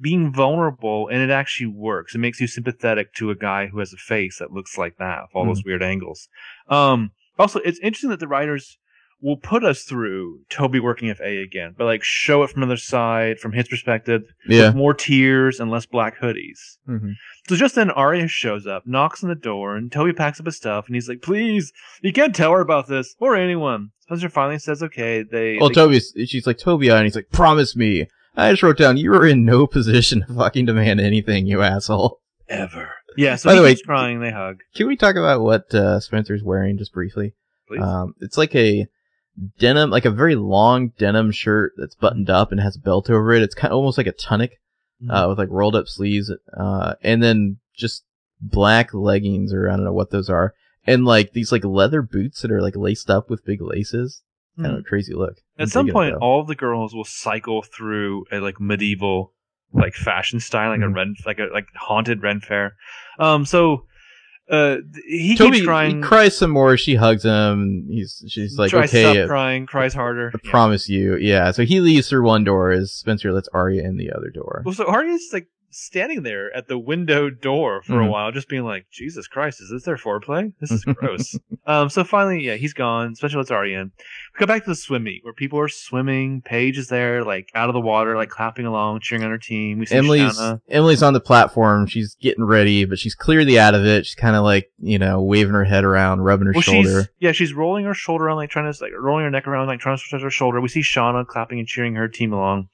being vulnerable, and it actually works. It makes you sympathetic to a guy who has a face that looks like that, with all those weird angles. Also, it's interesting that the writers will put us through Toby working with A again, but show it from another side, from his perspective, with more tears and less black hoodies. Mm-hmm. So just then Arya shows up, knocks on the door, and Toby packs up his stuff, and he's "Please, you can't tell her about this, or anyone." Spencer finally says, "Okay." She's "Toby," and he's "Promise me." I just wrote down, "You were in no position to fucking demand anything, you asshole. Ever." Yeah, so he keeps crying, they hug. Can we talk about what Spencer's wearing, just briefly? Please. It's a denim, a very long denim shirt that's buttoned up and has a belt over it. It's kind of almost like a tunic, with rolled up sleeves, and then just black leggings, or I don't know what those are, and like these like leather boots that are like laced up with big laces. Mm. I don't know, crazy look. At some point, all the girls will cycle through a like medieval like fashion style, like a haunted Ren Fair. Toby keeps crying. He cries some more. She hugs him. She's like, okay. Tries to stop crying. Cries harder. I promise you. Yeah. So he leaves through one door as Spencer lets Arya in the other door. Well, so Arya's like standing there at the window door for a while, just being like, Jesus Christ, is this their foreplay? This is gross. So finally, yeah, he's gone. Spencer lets Arya in. We go back to the swim meet where people are swimming. Paige is there, like out of the water, like clapping along, cheering on her team. We see Emily's on the platform. She's getting ready, but she's clearly out of it. She's kind of like, you know, waving her head around, rubbing her shoulder. She's rolling her shoulder around, like trying to, like rolling her neck around, like trying to stretch her shoulder. We see Shauna clapping and cheering her team along.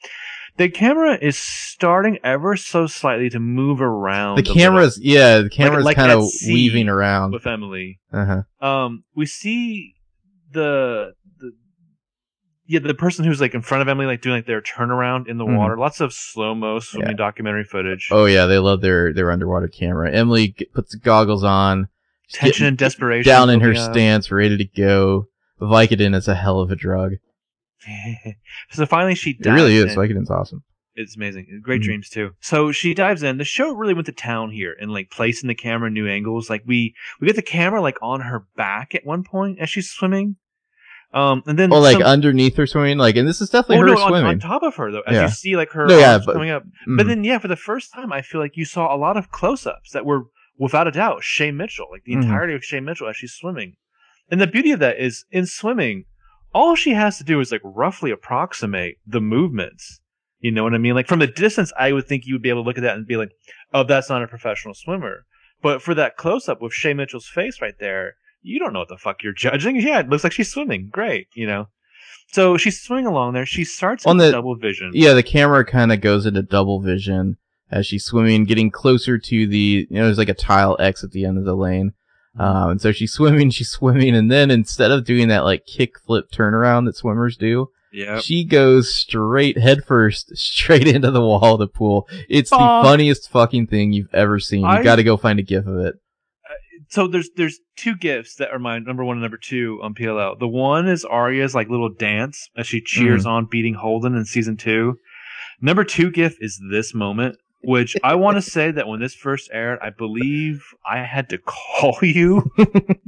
The camera is starting ever so slightly to move around. The camera's like kind of weaving around with Emily. We see the person who's like in front of Emily, like doing like their turnaround in the water. Lots of slow mo swimming documentary footage. Oh yeah, they love their underwater camera. Emily puts the goggles on. Tension and desperation down in her stance, ready to go. Vicodin is a hell of a drug. So finally she dives in. It really is. Vicodin's awesome. It's amazing. Great dreams too. So she dives in. The show really went to town here and like placing the camera in new angles. Like we get the camera like on her back at one point as she's swimming. And then underneath her swimming, like, and this is definitely her swimming on top of her though. As you see like her arms coming up. But then for the first time I feel like you saw a lot of close ups that were without a doubt Shay Mitchell, like the entirety of Shay Mitchell as she's swimming. And the beauty of that is in swimming, all she has to do is like roughly approximate the movements. You know what I mean? Like from a distance, I would think you would be able to look at that and be like, oh, that's not a professional swimmer. But for that close up with Shay Mitchell's face right there, you don't know what the fuck you're judging. Yeah, it looks like she's swimming. Great. You know? So she's swimming along there. She starts in double vision. Yeah, the camera kind of goes into double vision as she's swimming, getting closer to the, there's like a tile X at the end of the lane. And so she's swimming, and then instead of doing that like kick flip turnaround that swimmers do, she goes straight headfirst straight into the wall of the pool. It's the funniest fucking thing you've ever seen. You got to go find a gif of it. So there's two gifs that are my number one and number two on PLL. The one is Arya's like little dance as she cheers on beating Holden in season 2. Number two gif is this moment. Which I want to say that when this first aired, I believe I had to call you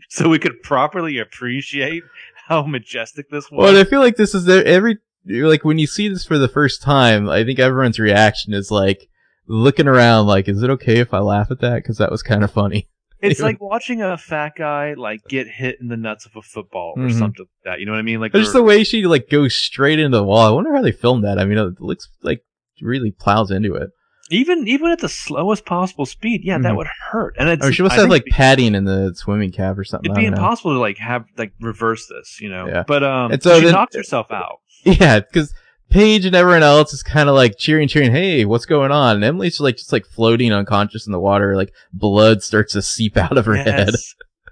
so we could properly appreciate how majestic this was. Well, I feel like this is when you see this for the first time, I think everyone's reaction is like looking around like, is it okay if I laugh at that? Because that was kind of funny. It's like watching a fat guy like get hit in the nuts of a football or something like that. You know what I mean? Like just the way she like goes straight into the wall. I wonder how they filmed that. I mean, it looks like really plows into it. Even at the slowest possible speed, that would hurt. And she must have like padding in the swimming cap or something. It'd be impossible to like have like reverse this, you know. Yeah. But she knocks herself out. Yeah, because Paige and everyone else is kind of like cheering. Hey, what's going on? And Emily's like just like floating unconscious in the water. Like blood starts to seep out of her head.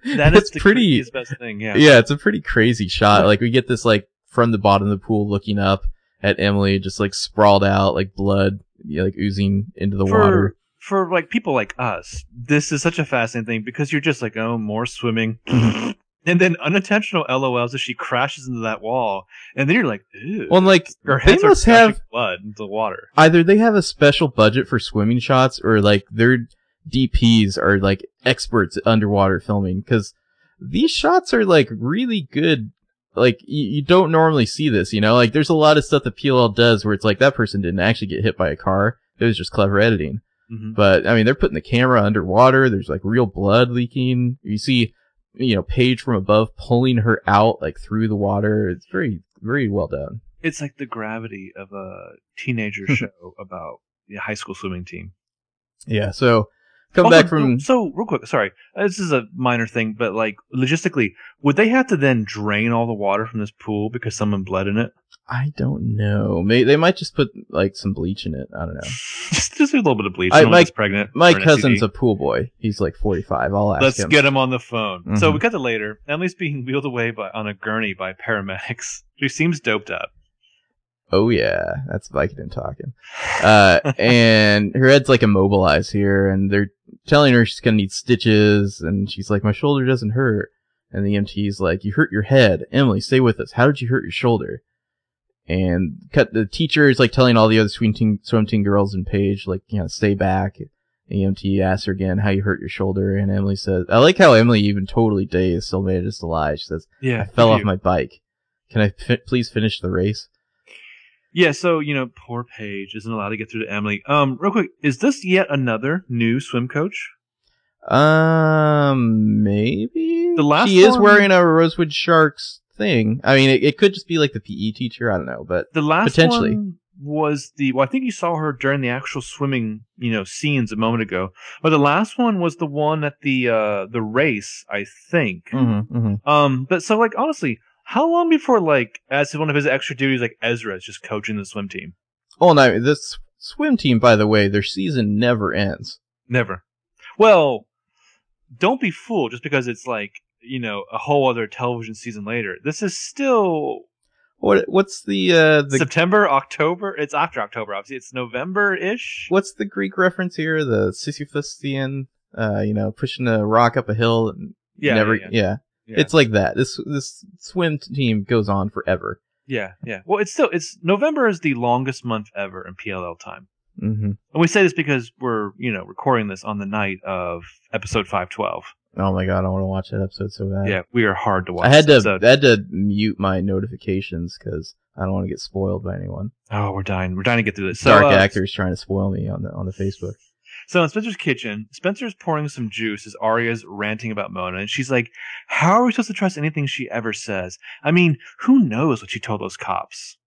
That is the best thing. Yeah. Yeah, it's a pretty crazy shot. Like we get this like from the bottom of the pool looking up at Emily, just like sprawled out, like blood. Yeah, like oozing into the water. For like people like us, this is such a fascinating thing because you're just like, oh, more swimming, and then unintentional LOLs as she crashes into that wall, and then you're like, ew. Well, like her heads they must have blood into the water. Either they have a special budget for swimming shots, or like their DPs are like experts at underwater filming because these shots are like really good. Like, you don't normally see this, you know? Like, there's a lot of stuff that PLL does where it's like, that person didn't actually get hit by a car. It was just clever editing. Mm-hmm. But, I mean, they're putting the camera underwater. There's, like, real blood leaking. You see, you know, Paige from above pulling her out, like, through the water. It's very, very well done. It's like the gravity of a teenager show about the high school swimming team. Yeah, so... So, real quick, sorry. This is a minor thing, but, like, logistically, would they have to then drain all the water from this pool because someone bled in it? I don't know. They might just put, like, some bleach in it. I don't know. just a little bit of bleach. Someone's pregnant. My cousin's a pool boy. He's, like, 45. I'll ask him. Let's get him on the phone. Mm-hmm. So, we cut to later. Emily's being wheeled away on a gurney by paramedics. She seems doped up. Oh yeah, that's Vicodin talking. And her head's like immobilized here, and they're telling her she's gonna need stitches, and she's like, my shoulder doesn't hurt. And the EMT's like, you hurt your head. Emily, stay with us. How did you hurt your shoulder? And the teacher is like telling all the other swim team girls and Paige, like, you know, stay back. EMT asks her again, how you hurt your shoulder? And Emily says, I like how Emily, even totally dazed, still manages to lie. She says, yeah, I fell off my bike. Can I please finish the race? Yeah, so, you know, poor Paige isn't allowed to get through to Emily. Real quick, is this yet another new swim coach? Maybe? The last she is wearing a Rosewood Sharks thing. I mean, it could just be like the PE teacher. I don't know, but the last potentially. One was the, well, I think you saw her during the actual swimming, you know, scenes a moment ago. But the last one was the one at the race, I think. Mm-hmm, mm-hmm. But so, like, honestly, how long before, like, as one of his extra duties, like, Ezra is just coaching the swim team? Oh, no, this swim team, by the way, their season never ends. Never. Well, don't be fooled just because it's, like, you know, a whole other television season later. This is still... What's the September, October? It's after October, obviously. It's November-ish. What's the Greek reference here? The Sisyphusian, you know, pushing a rock up a hill and yeah. It's like that. This swim team goes on forever. Yeah, yeah. Well, it's still November is the longest month ever in PLL time. Mm-hmm. And we say this because we're, you know, recording this on the night of episode 512. Oh my god, I want to watch that episode so bad. Yeah, we are hard to watch. I had to mute my notifications because I don't want to get spoiled by anyone. Oh, we're dying to get through this. So, dark actors trying to spoil me on the Facebook. So in Spencer's kitchen, Spencer's pouring some juice as Arya's ranting about Mona, and she's like, "How are we supposed to trust anything she ever says? I mean, who knows what she told those cops?"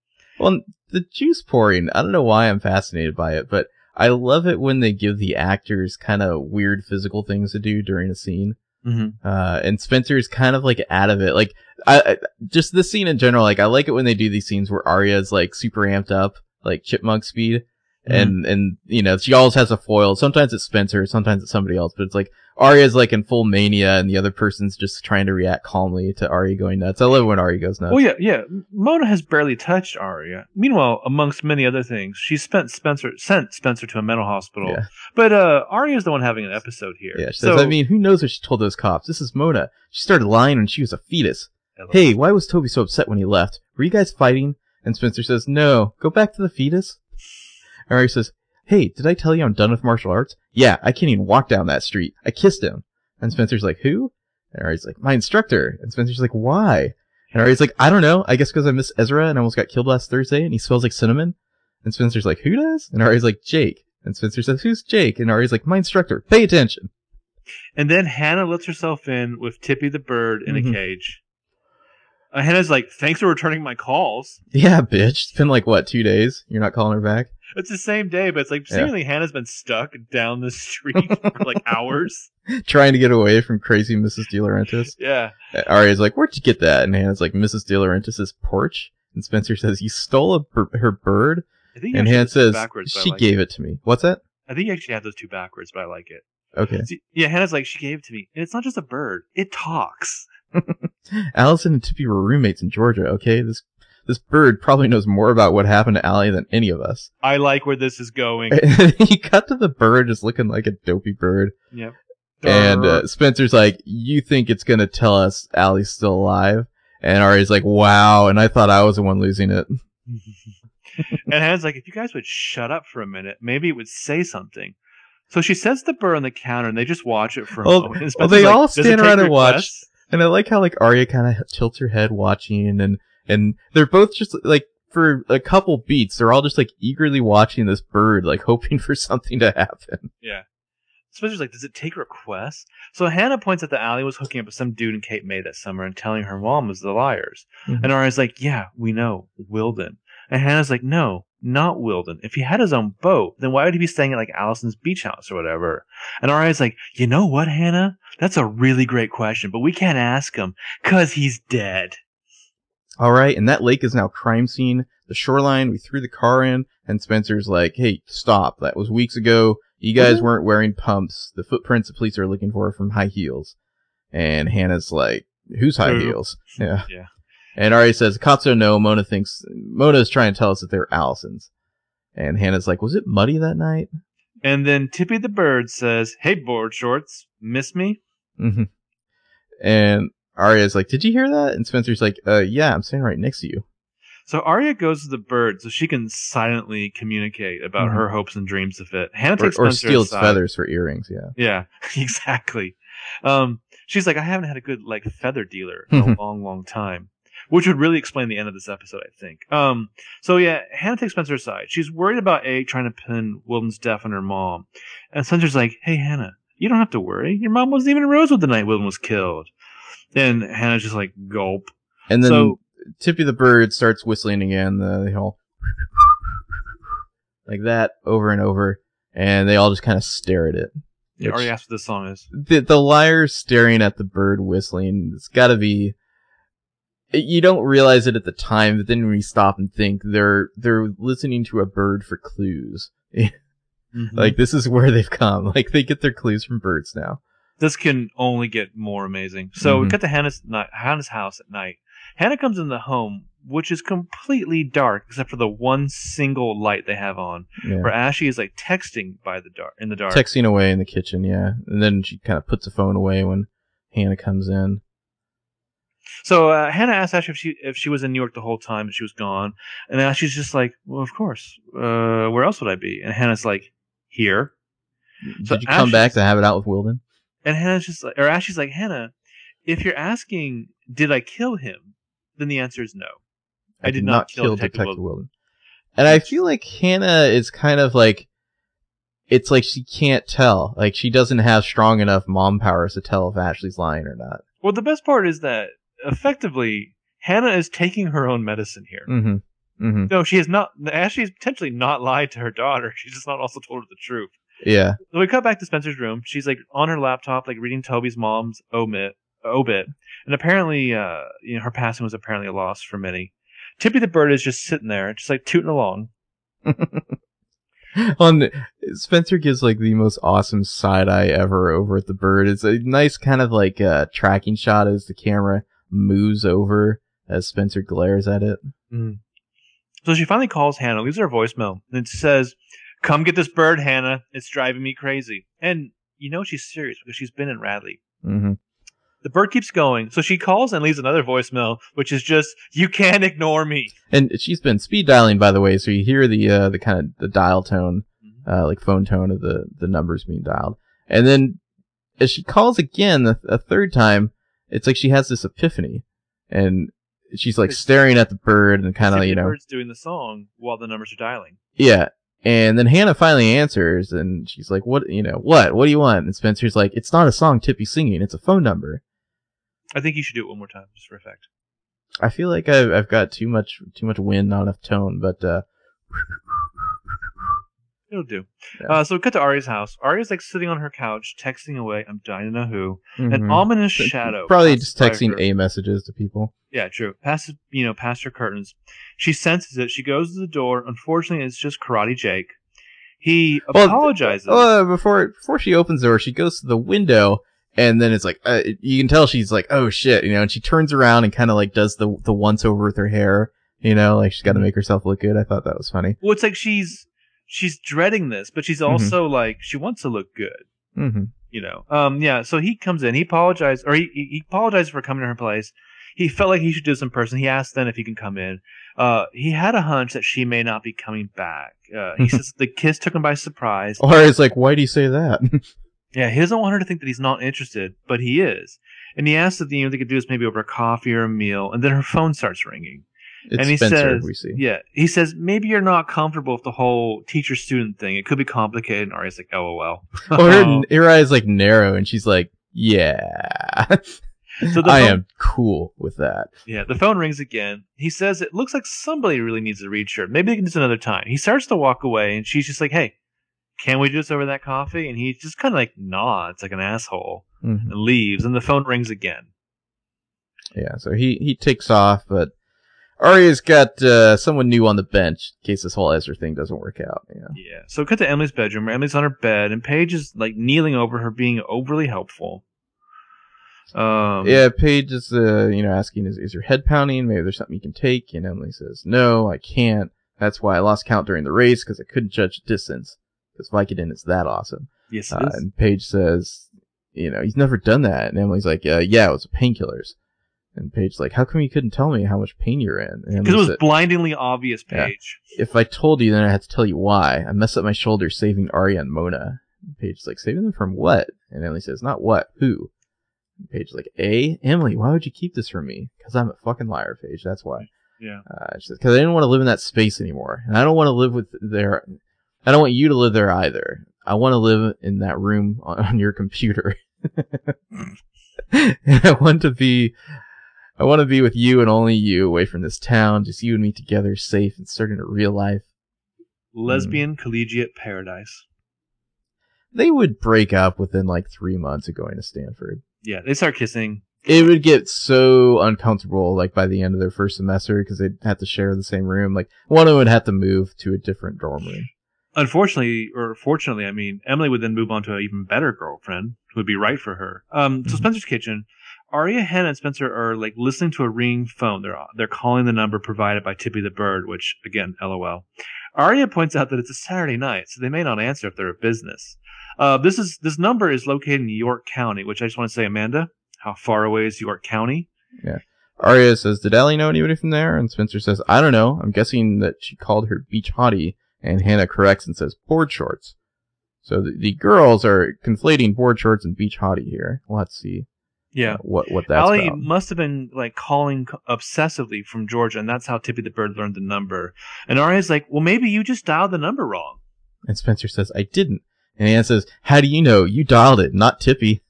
Well, the juice pouring, I don't know why I'm fascinated by it, but I love it when they give the actors kind of weird physical things to do during a scene. Mm-hmm. And Spencer is kind of like out of it. Like, I just this scene in general, like, I like it when they do these scenes where Arya is like super amped up, like chipmunk speed. Mm-hmm. And you know, she always has a foil. Sometimes it's Spencer, sometimes it's somebody else, but it's like Arya's like in full mania and the other person's just trying to react calmly to Arya going nuts. I love when Arya goes nuts. Well, yeah. Mona has barely touched Arya. Meanwhile, amongst many other things, she sent Spencer to a mental hospital. Yeah. But Arya's the one having an episode here. Yeah, she says, I mean, who knows what she told those cops? This is Mona. She started lying when she was a fetus. Hey, why was Toby so upset when he left? Were you guys fighting? And Spencer says, no, go back to the fetus. Arya says, hey, did I tell you I'm done with martial arts? Yeah, I can't even walk down that street. I kissed him. And Spencer's like, who? And Arya's like, my instructor. And Spencer's like, why? And Arya's like, I don't know. I guess because I miss Ezra and almost got killed last Thursday and he smells like cinnamon. And Spencer's like, who does? And Arya's like, Jake. And Spencer says, who's Jake? And Arya's like, my instructor. Pay attention. And then Hannah lets herself in with Tippi the bird in mm-hmm. a cage. Hannah's like, thanks for returning my calls. Yeah, bitch. It's been like, what, 2 days? You're not calling her back? It's the same day, but it's like, seemingly Hannah's been stuck down the street for like hours. Trying to get away from crazy Mrs. De Laurentiis. Yeah. Arya's like, where'd you get that? And Hannah's like, Mrs. De Laurentiis' porch? And Spencer says, you stole her bird? I think and Hannah says, she like gave it to me. What's that? I think you actually have those two backwards, but I like it. Okay. So, yeah, Hannah's like, she gave it to me. And it's not just a bird. It talks. Alison and Tippi were roommates in Georgia, okay? This bird probably knows more about what happened to Allie than any of us. I like where this is going. He cut to the bird just looking like a dopey bird. Yep. And Spencer's like, you think it's going to tell us Allie's still alive? And Arya's like, wow, and I thought I was the one losing it. And Hannah's like, if you guys would shut up for a minute, maybe it would say something. So she sets the bird on the counter, and they just watch it for a moment. Well, they all stand around and watch. And I like how like Arya kind of tilts her head watching, and they're both just like for a couple beats, they're all just like eagerly watching this bird, like hoping for something to happen. Yeah. Spencer's like, does it take requests? So Hannah points out that Allie was hooking up with some dude in Cape May that summer and telling her mom was the liars. Mm-hmm. And Arya's like, yeah, we know, Wilden. And Hannah's like, no, not Wilden. If he had his own boat, then why would he be staying at like Allison's beach house or whatever? And Arya's like, you know what, Hannah? That's a really great question, but we can't ask him because he's dead. All right, and that lake is now crime scene. The shoreline, we threw the car in, and Spencer's like, hey, stop. That was weeks ago. You guys weren't wearing pumps. The footprints the police are looking for are from high heels. And Hannah's like, who's high heels? Yeah. And Ari says, Katsu no, Mona thinks... Mona is trying to tell us that they're Allison's. And Hannah's like, was it muddy that night? And then Tippi the bird says, hey, board shorts, miss me? Mm-hmm. And Arya's like, did you hear that? And Spencer's like, yeah, I'm standing right next to you. So Arya goes to the bird so she can silently communicate about her hopes and dreams of it. Hannah takes Spencer aside. Or steals feathers for earrings, yeah. Yeah, exactly. She's like, I haven't had a good like feather dealer in a long, long time. Which would really explain the end of this episode, I think. So yeah, Hannah takes Spencer aside. She's worried about Egg trying to pin Wilden's death on her mom. And Spencer's like, hey, Hannah, you don't have to worry. Your mom wasn't even in Rosewood the night Wilden was killed. Then Hannah's just like, gulp. And then so, Tippi the bird starts whistling again. They all like that over and over. And they all just kind of stare at it. You already asked what this song is. The liar staring at the bird whistling. It's got to be... You don't realize it at the time, but then when you stop and think, they're listening to a bird for clues. Like, this is where they've come. Like, they get their clues from birds now. This can only get more amazing. So we cut to Hannah's house at night. Hannah comes in the home, which is completely dark, except for the one single light they have on, where Ashley is, like, texting in the dark. Texting away in the kitchen, yeah. And then she kind of puts the phone away when Hannah comes in. So Hannah asked Ashley if she was in New York the whole time and she was gone. And Ashley's just like, well, of course. Where else would I be? And Hannah's like, here. So did you come back to have it out with Wilden? And Hannah's just like, or Ashley's like, Hannah, if you're asking, did I kill him? Then the answer is no. I did not kill Detective Wilden. And I feel like Hannah is kind of like, it's like she can't tell. Like she doesn't have strong enough mom powers to tell if Ashley's lying or not. Well, the best part is that effectively, Hannah is taking her own medicine here. No, she has not. Ashley has potentially not lied to her daughter. She's just not also told her the truth. Yeah. So we cut back to Spencer's room. She's like on her laptop, like reading Toby's mom's obit. And apparently, her passing was apparently a loss for many. Tippi the bird is just sitting there, just like tooting along. Spencer gives like the most awesome side eye ever over at the bird. It's a nice kind of like tracking shot as the camera moves over as Spencer glares at it. So she finally calls Hannah, leaves her voicemail, and it says, come get this bird, Hannah. It's driving me crazy. And you know she's serious because she's been in Radley. The bird keeps going, so she calls and leaves another voicemail, which is just, you can't ignore me. And she's been speed dialing, by the way, so you hear the kind of the dial tone, like phone tone of the numbers being dialed. And then as she calls again a third time, it's like she has this epiphany, and she's like staring at the bird and kind of, you know, the bird's doing the song while the numbers are dialing. Yeah, and then Hannah finally answers, and she's like, "What? You know, what? What do you want?" And Spencer's like, "It's not a song Tippi's singing; it's a phone number." I think you should do it one more time, just for effect. I feel like I've got too much wind, not enough tone, but it'll do. Yeah. So we cut to Arya's house. Arya's like sitting on her couch, texting away. I'm dying to know who. An ominous shadow. Probably just texting A messages to people. Yeah, true. Past her curtains. She senses it. She goes to the door. Unfortunately, it's just Karate Jake. He apologizes. Before she opens the door, she goes to the window, and then it's like, you can tell she's like, oh shit, you know, and she turns around and kind of like does the once over with her hair, you know, like she's got to make herself look good. I thought that was funny. Well, it's like she's dreading this, but she's also like, she wants to look good, you know? Yeah. So he comes in, he apologized for coming to her place. He felt like he should do this in person. He asked then if he can come in. He had a hunch that she may not be coming back. He says the kiss took him by surprise. Or it's like, why do you say that? Yeah. He doesn't want her to think that he's not interested, but he is. And he asked if they could do this maybe over a coffee or a meal. And then her phone starts ringing. It's and he Spencer, says, we see. Yeah, he says, maybe you're not comfortable with the whole teacher-student thing. It could be complicated. And Arya's like, LOL. Well, her eyes like narrow, and she's like, yeah, so I am cool with that. Yeah, the phone rings again. He says, it looks like somebody really needs a read shirt. Maybe they can do this another time. He starts to walk away, and she's just like, hey, can we do this over that coffee? And he just kind of like nods like an asshole and leaves, and the phone rings again. Yeah, so he takes off, but Arya's got someone new on the bench in case this whole Ezra thing doesn't work out. Yeah. Yeah. So cut to Emily's bedroom. Where Emily's on her bed, and Paige is like kneeling over her, being overly helpful. Yeah, Paige is, asking, is your head pounding? Maybe there's something you can take. And Emily says, no, I can't. That's why I lost count during the race, because I couldn't judge distance. Because Vicodin is that awesome. Yes, it is. And Paige says, he's never done that. And Emily's like, yeah, it was painkillers. And Paige's like, how come you couldn't tell me how much pain you're in? Because it was blindingly obvious, Paige. Yeah. If I told you, then I had to tell you why. I messed up my shoulder saving Arya and Mona. And Paige's like, saving them from what? And Emily says, not what, who? And Paige's like, Emily, why would you keep this from me? Because I'm a fucking liar, Paige. That's why. Yeah. She says, because I didn't want to live in that space anymore. And I don't want to live with their... I don't want you to live there either. I want to live in that room on your computer. And I want to be with you and only you, away from this town, just you and me together, safe and starting a real life. Lesbian collegiate paradise. They would break up within like 3 months of going to Stanford. Yeah, they start kissing. It would get so uncomfortable, like by the end of their first semester, because they'd have to share the same room. Like one of them would have to move to a different dorm room. Unfortunately, or fortunately, Emily would then move on to an even better girlfriend who would be right for her. So Spencer's kitchen. Arya, Hannah, and Spencer are like listening to a ringing phone. They're calling the number provided by Tippi the bird, which again, LOL. Arya points out that it's a Saturday night, so they may not answer if they're at business. This number is located in York County, which I just want to say, Amanda, how far away is York County? Yeah. Arya says, "Did Allie know anybody from there?" And Spencer says, "I don't know. I'm guessing that she called her beach hottie." And Hannah corrects and says, "Board shorts." So the girls are conflating board shorts and beach hottie here. Let's see. Yeah, what that's about. Allie must have been like calling obsessively from Georgia, and that's how Tippi the bird learned the number. And Arya's like, well, maybe you just dialed the number wrong. And Spencer says, I didn't. And Anne says, how do you know? You dialed it, not Tippi.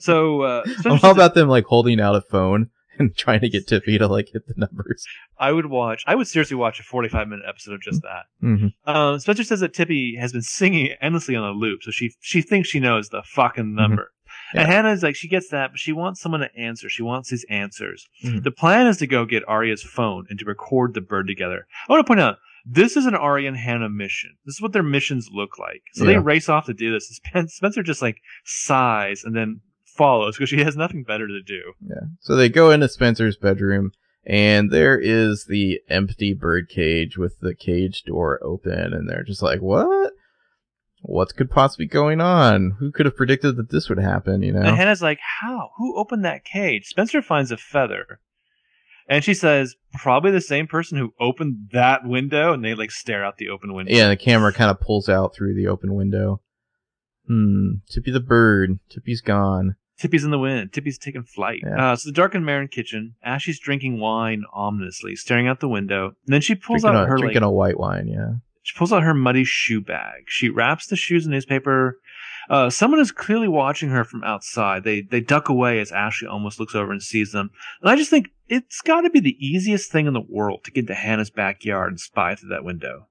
So how about them like holding out a phone and trying to get Tippi to like hit the numbers? I would seriously watch a 45-minute episode of just that. Mm-hmm. Spencer says that Tippi has been singing endlessly on a loop, so she thinks she knows the fucking number. Mm-hmm. Yeah. And Hannah's like, she gets that, but she wants someone to answer. She wants his answers. Mm-hmm. The plan is to go get Arya's phone and to record the bird together. I want to point out, this is an Arya and Hannah mission. This is what their missions look like. So they race off to do this. Spencer just like sighs and then follows because she has nothing better to do. Yeah. So they go into Spencer's bedroom, and there is the empty bird cage with the cage door open, and they're just like, what? What could possibly be going on? Who could have predicted that this would happen, And Hannah's like, how? Who opened that cage? Spencer finds a feather. And she says, probably the same person who opened that window. And they, like, stare out the open window. Yeah, the camera kind of pulls out through the open window. Tippi the bird. Tippy's gone. Tippy's in the wind. Tippy's taking flight. Yeah. So the darkened Marin kitchen. Ashie's drinking wine ominously, staring out the window. And then she pulls out her... Drinking a white wine, yeah. She pulls out her muddy shoe bag. She wraps the shoes in newspaper. Someone is clearly watching her from outside. They duck away as Ashley almost looks over and sees them. And I just think it's got to be the easiest thing in the world to get into Hannah's backyard and spy through that window.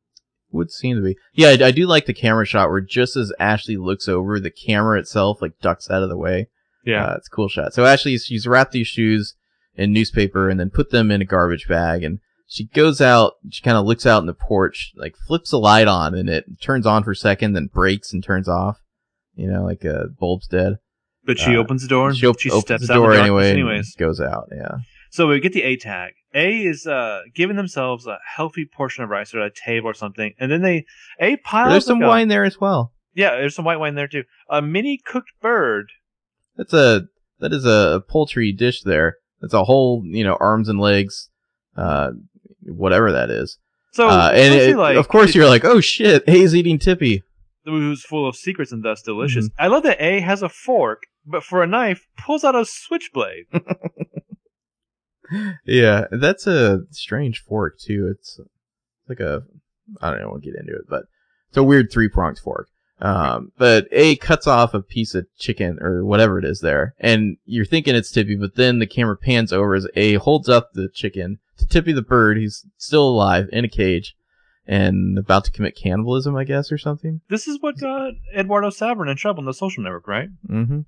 Would seem to be. Yeah, I do like the camera shot where just as Ashley looks over, the camera itself like ducks out of the way. Yeah. It's a cool shot. So Ashley, she's wrapped these shoes in newspaper and then put them in a garbage bag, and she goes out, she kind of looks out in the porch, like flips a light on, and it turns on for a second, then breaks and turns off. Like a bulb's dead. But she opens the door, and she steps out the door anyways. Goes out, yeah. So we get the A tag. A is giving themselves a healthy portion of rice or a table or something, and then A piles. There's some wine there as well. Yeah, there's some white wine there too. A mini cooked bird. That is a poultry dish there. It's a whole, arms and legs. Whatever that is. So, of course, you're like, oh shit, A's eating Tippi, who's full of secrets and thus delicious. Mm-hmm. I love that A has a fork, but for a knife, pulls out a switchblade. Yeah, that's a strange fork too. It's like I don't know, we'll get into it, but it's a weird three-pronged fork. But A cuts off a piece of chicken or whatever it is there, and you're thinking it's Tippi, but then the camera pans over as A holds up the chicken to Tippi the bird, who's still alive in a cage and about to commit cannibalism, I guess, or something. This is what got Eduardo Savern in trouble in The Social Network, right? Mm-hmm.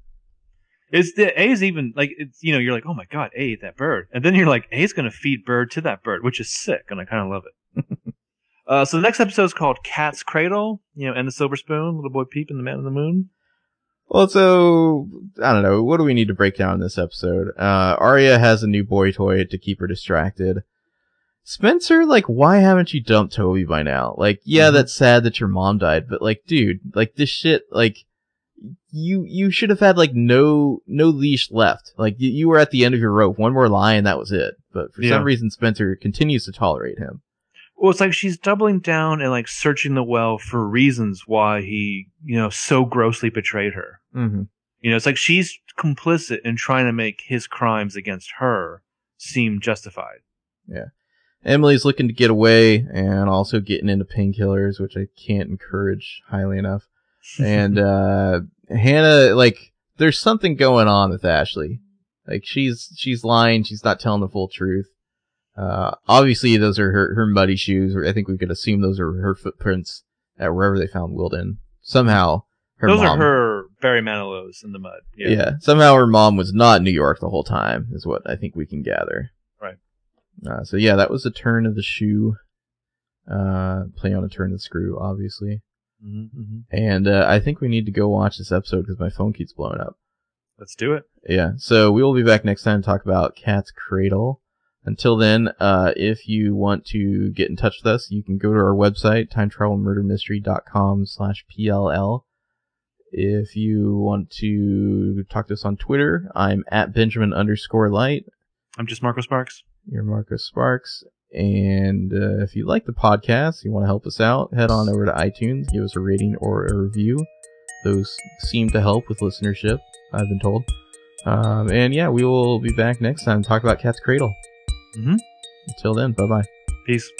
Is the A's even like you're like, oh my god, A ate that bird, and then you're like, A's gonna feed bird to that bird, which is sick, and I kind of love it. So the next episode is called Cat's Cradle, and the Silver Spoon, Little Boy Peep, and the Man in the Moon. Well, so, I don't know. What do we need to break down in this episode? Arya has a new boy toy to keep her distracted. Spencer, like, why haven't you dumped Toby by now? Like, yeah, that's sad that your mom died, but, like, dude, like, this shit, like, you should have had, like, no leash left. Like, you were at the end of your rope. One more lie and that was it. But for some reason, Spencer continues to tolerate him. Well, it's like she's doubling down and, like, searching the well for reasons why he, you know, so grossly betrayed her. Mm-hmm. You know, it's like she's complicit in trying to make his crimes against her seem justified. Yeah. Emily's looking to get away and also getting into painkillers, which I can't encourage highly enough. And Hannah, like, there's something going on with Ashley. Like, she's lying. She's not telling the full truth. Obviously those are her muddy shoes, or I think we could assume those are her footprints at wherever they found Wilden. Somehow her mom... Those are her Barry Manilow's in the mud. Yeah. Somehow her mom was not in New York the whole time, is what I think we can gather. Right. So yeah, that was the turn of the shoe. Play on a turn of the screw, obviously. Mm-hmm. And I think we need to go watch this episode because my phone keeps blowing up. Let's do it. Yeah, so we will be back next time to talk about Cat's Cradle. Until then, if you want to get in touch with us, you can go to our website, timetravelmurdermystery.com/PLL. If you want to talk to us on Twitter, I'm at Benjamin_Light. I'm just Marco Sparks. You're Marco Sparks. And if you like the podcast, you want to help us out, head on over to iTunes, give us a rating or a review. Those seem to help with listenership, I've been told. And yeah, we will be back next time to talk about Cat's Cradle. Mm-hmm. Until then, bye-bye. Peace.